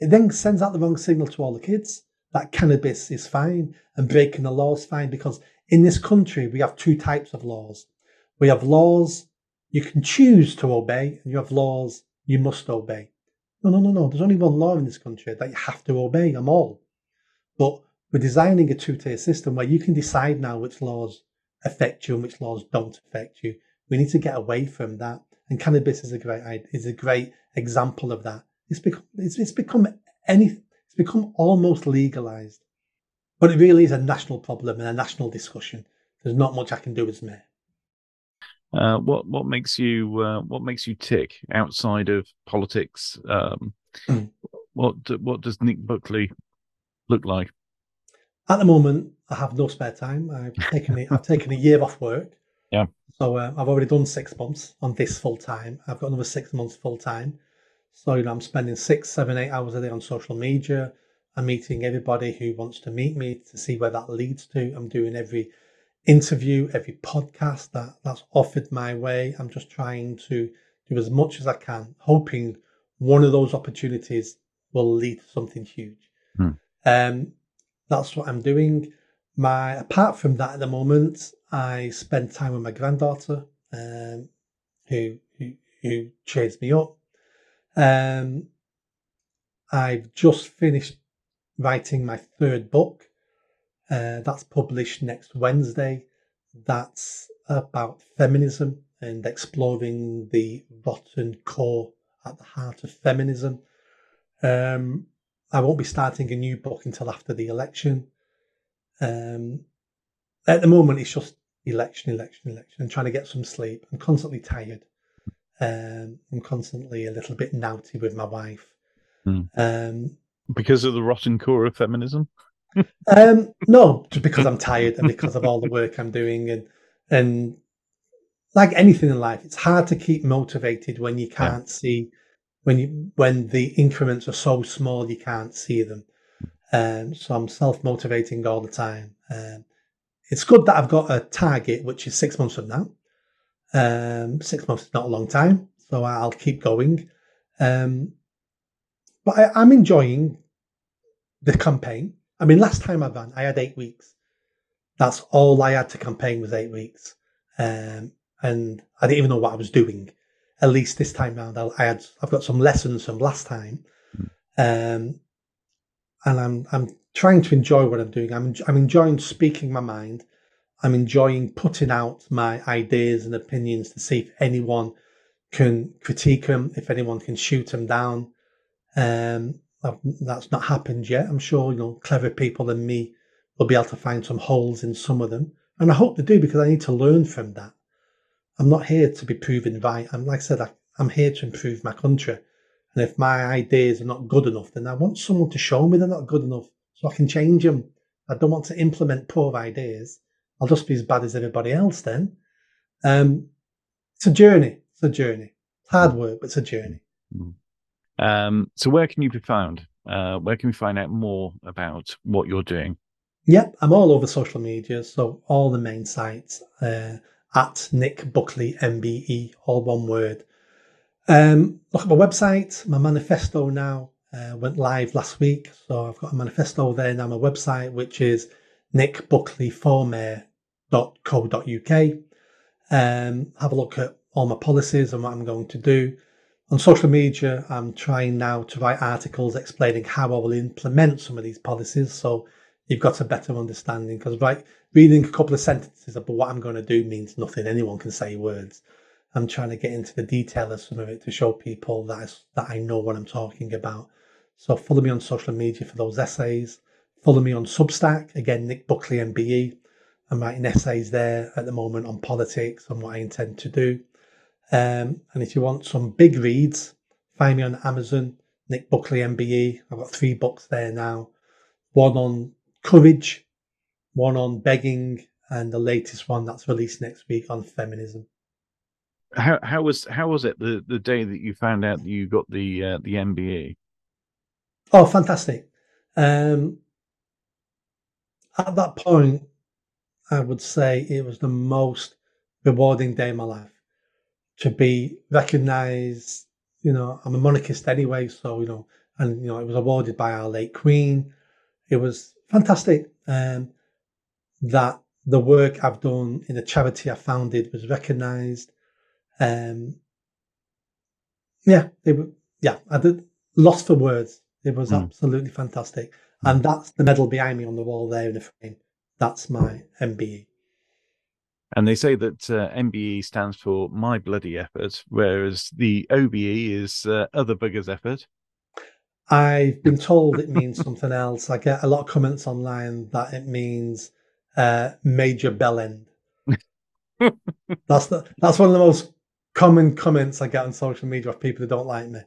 It then sends out the wrong signal to all the kids that cannabis is fine and breaking the law is fine, because in this country we have two types of laws. We have laws you can choose to obey and you have laws you must obey. No, no, no, no. There's only one law in this country that you have to obey them all. But we're designing a two-tier system where you can decide now which laws affect you and which laws don't affect you. We need to get away from that. And cannabis is a great is a great example of that. It's become it's, it's become any it's become almost legalized, but it really is a national problem and a national discussion. There's not much I can do as mayor. Uh, what what makes you uh, what makes you tick outside of politics? Um, mm. What what does Nick Buckley look like? At the moment, I have no spare time. I've taken a, I've taken a year off work. Yeah. So uh, I've already done six months on this full time. I've got another six months full time. So, you know, I'm spending six, seven, eight hours a day on social media. I'm meeting everybody who wants to meet me to see where that leads to. I'm doing every interview, every podcast that, that's offered my way. I'm just trying to do as much as I can, hoping one of those opportunities will lead to something huge. Hmm. Um, that's what I'm doing. My apart from that, at the moment, I spend time with my granddaughter, um, who, who who cheers me up. Um, I've just finished writing my third book. Uh, that's published next Wednesday. That's about feminism and exploring the rotten core at the heart of feminism. Um, I won't be starting a new book until after the election. Um, at the moment, it's just election, election, election, and trying to get some sleep. I'm constantly tired. Um, I'm constantly a little bit naughty with my wife. Mm. Um, because of the rotten core of feminism? um, no, just because I'm tired and because of all the work I'm doing. And and like anything in life, it's hard to keep motivated when you can't yeah. see, when you when the increments are so small you can't see them. Um, so I'm self-motivating all the time. Um, it's good that I've got a target, which is six months from now. Um, six months is not a long time, so I'll keep going. Um, but I, I'm enjoying the campaign. I mean, last time I ran, I had eight weeks. That's all I had to campaign was eight weeks. Um, and I didn't even know what I was doing. At least this time round, I, I had, I've got some lessons from last time. Um, and I'm I'm trying to enjoy what I'm doing. I'm I'm enjoying speaking my mind. I'm enjoying putting out my ideas and opinions to see if anyone can critique them, if anyone can shoot them down. Um, I've, that's not happened yet. I'm sure, you know, clever people than me will be able to find some holes in some of them, and I hope they do, because I need to learn from that. I'm not here to be proven right. I'm like I said, I, I'm here to improve my country. And if my ideas are not good enough, then I want someone to show me they're not good enough so I can change them. I don't want to implement poor ideas. I'll just be as bad as everybody else then. Um, it's a journey. It's a journey. It's hard work, but it's a journey. Um, so where can you be found? Uh, where can we find out more about what you're doing? Yep, I'm all over social media. So all the main sites, uh, at Nick Buckley M B E, all one word. Um, look at my website. My manifesto now uh, went live last week, so I've got a manifesto there now. My website, which is nick buckley for mayor dot co dot uk. Um, have a look at all my policies and what I'm going to do. On social media, I'm trying now to write articles explaining how I will implement some of these policies, so you've got a better understanding. Because right, reading a couple of sentences about what I'm going to do means nothing. Anyone can say words. I'm trying to get into the detail of some of it to show people that I, that I know what I'm talking about. So follow me on social media for those essays. Follow me on Substack, again, Nick Buckley M B E. I'm writing essays there at the moment on politics and what I intend to do. Um, and if you want some big reads, find me on Amazon. Nick Buckley M B E. I've got three books there now, one on courage, one on begging, and the latest one that's released next week on feminism. How how was how was it the, the day that you found out that you got the uh, the M B E? Oh, fantastic! Um, at that point, I would say it was the most rewarding day of my life to be recognised. You know, I'm a monarchist anyway, so you know, and you know, it was awarded by our late Queen. It was fantastic um, that the work I've done in the charity I founded was recognised. Um, yeah, it, yeah, I did, lost for words. It was mm. absolutely fantastic, mm. and that's the medal behind me on the wall there in the frame. That's my M B E. And they say that uh, M B E stands for my bloody effort, whereas the O B E is uh, other buggers' effort. I've been told it means something else. I get a lot of comments online that it means uh, major bellend. that's the, that's one of the most common comments I get on social media of people who don't like me.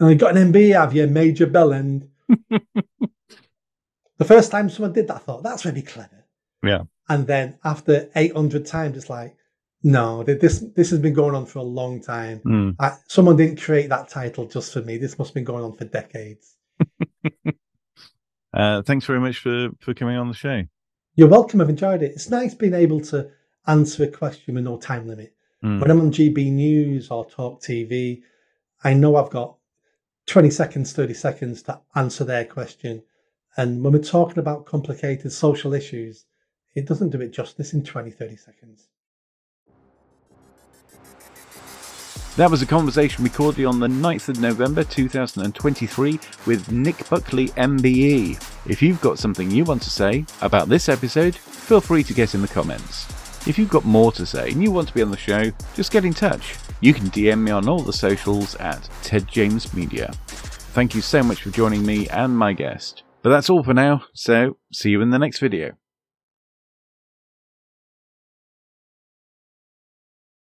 And you got an M B E, have you, major bellend? The first time someone did that, I thought, that's really clever. Yeah. And then after eight hundred times, it's like, no, this this has been going on for a long time. Mm. I, someone didn't create that title just for me. This must have been going on for decades. uh, thanks very much for, for coming on the show. You're welcome. I've enjoyed it. It's nice being able to answer a question with no time limit. Mm. When I'm on G B News or Talk T V, I know I've got twenty seconds, thirty seconds to answer their question. And when we're talking about complicated social issues, it doesn't do it justice in twenty, thirty seconds. That was a conversation recorded on the ninth of November two thousand twenty-three with Nick Buckley M B E. If you've got something you want to say about this episode, feel free to get in the comments. If you've got more to say and you want to be on the show, just get in touch. You can D M me on all the socials at Ted James Media. Thank you so much for joining me and my guest. But that's all for now, so see you in the next video.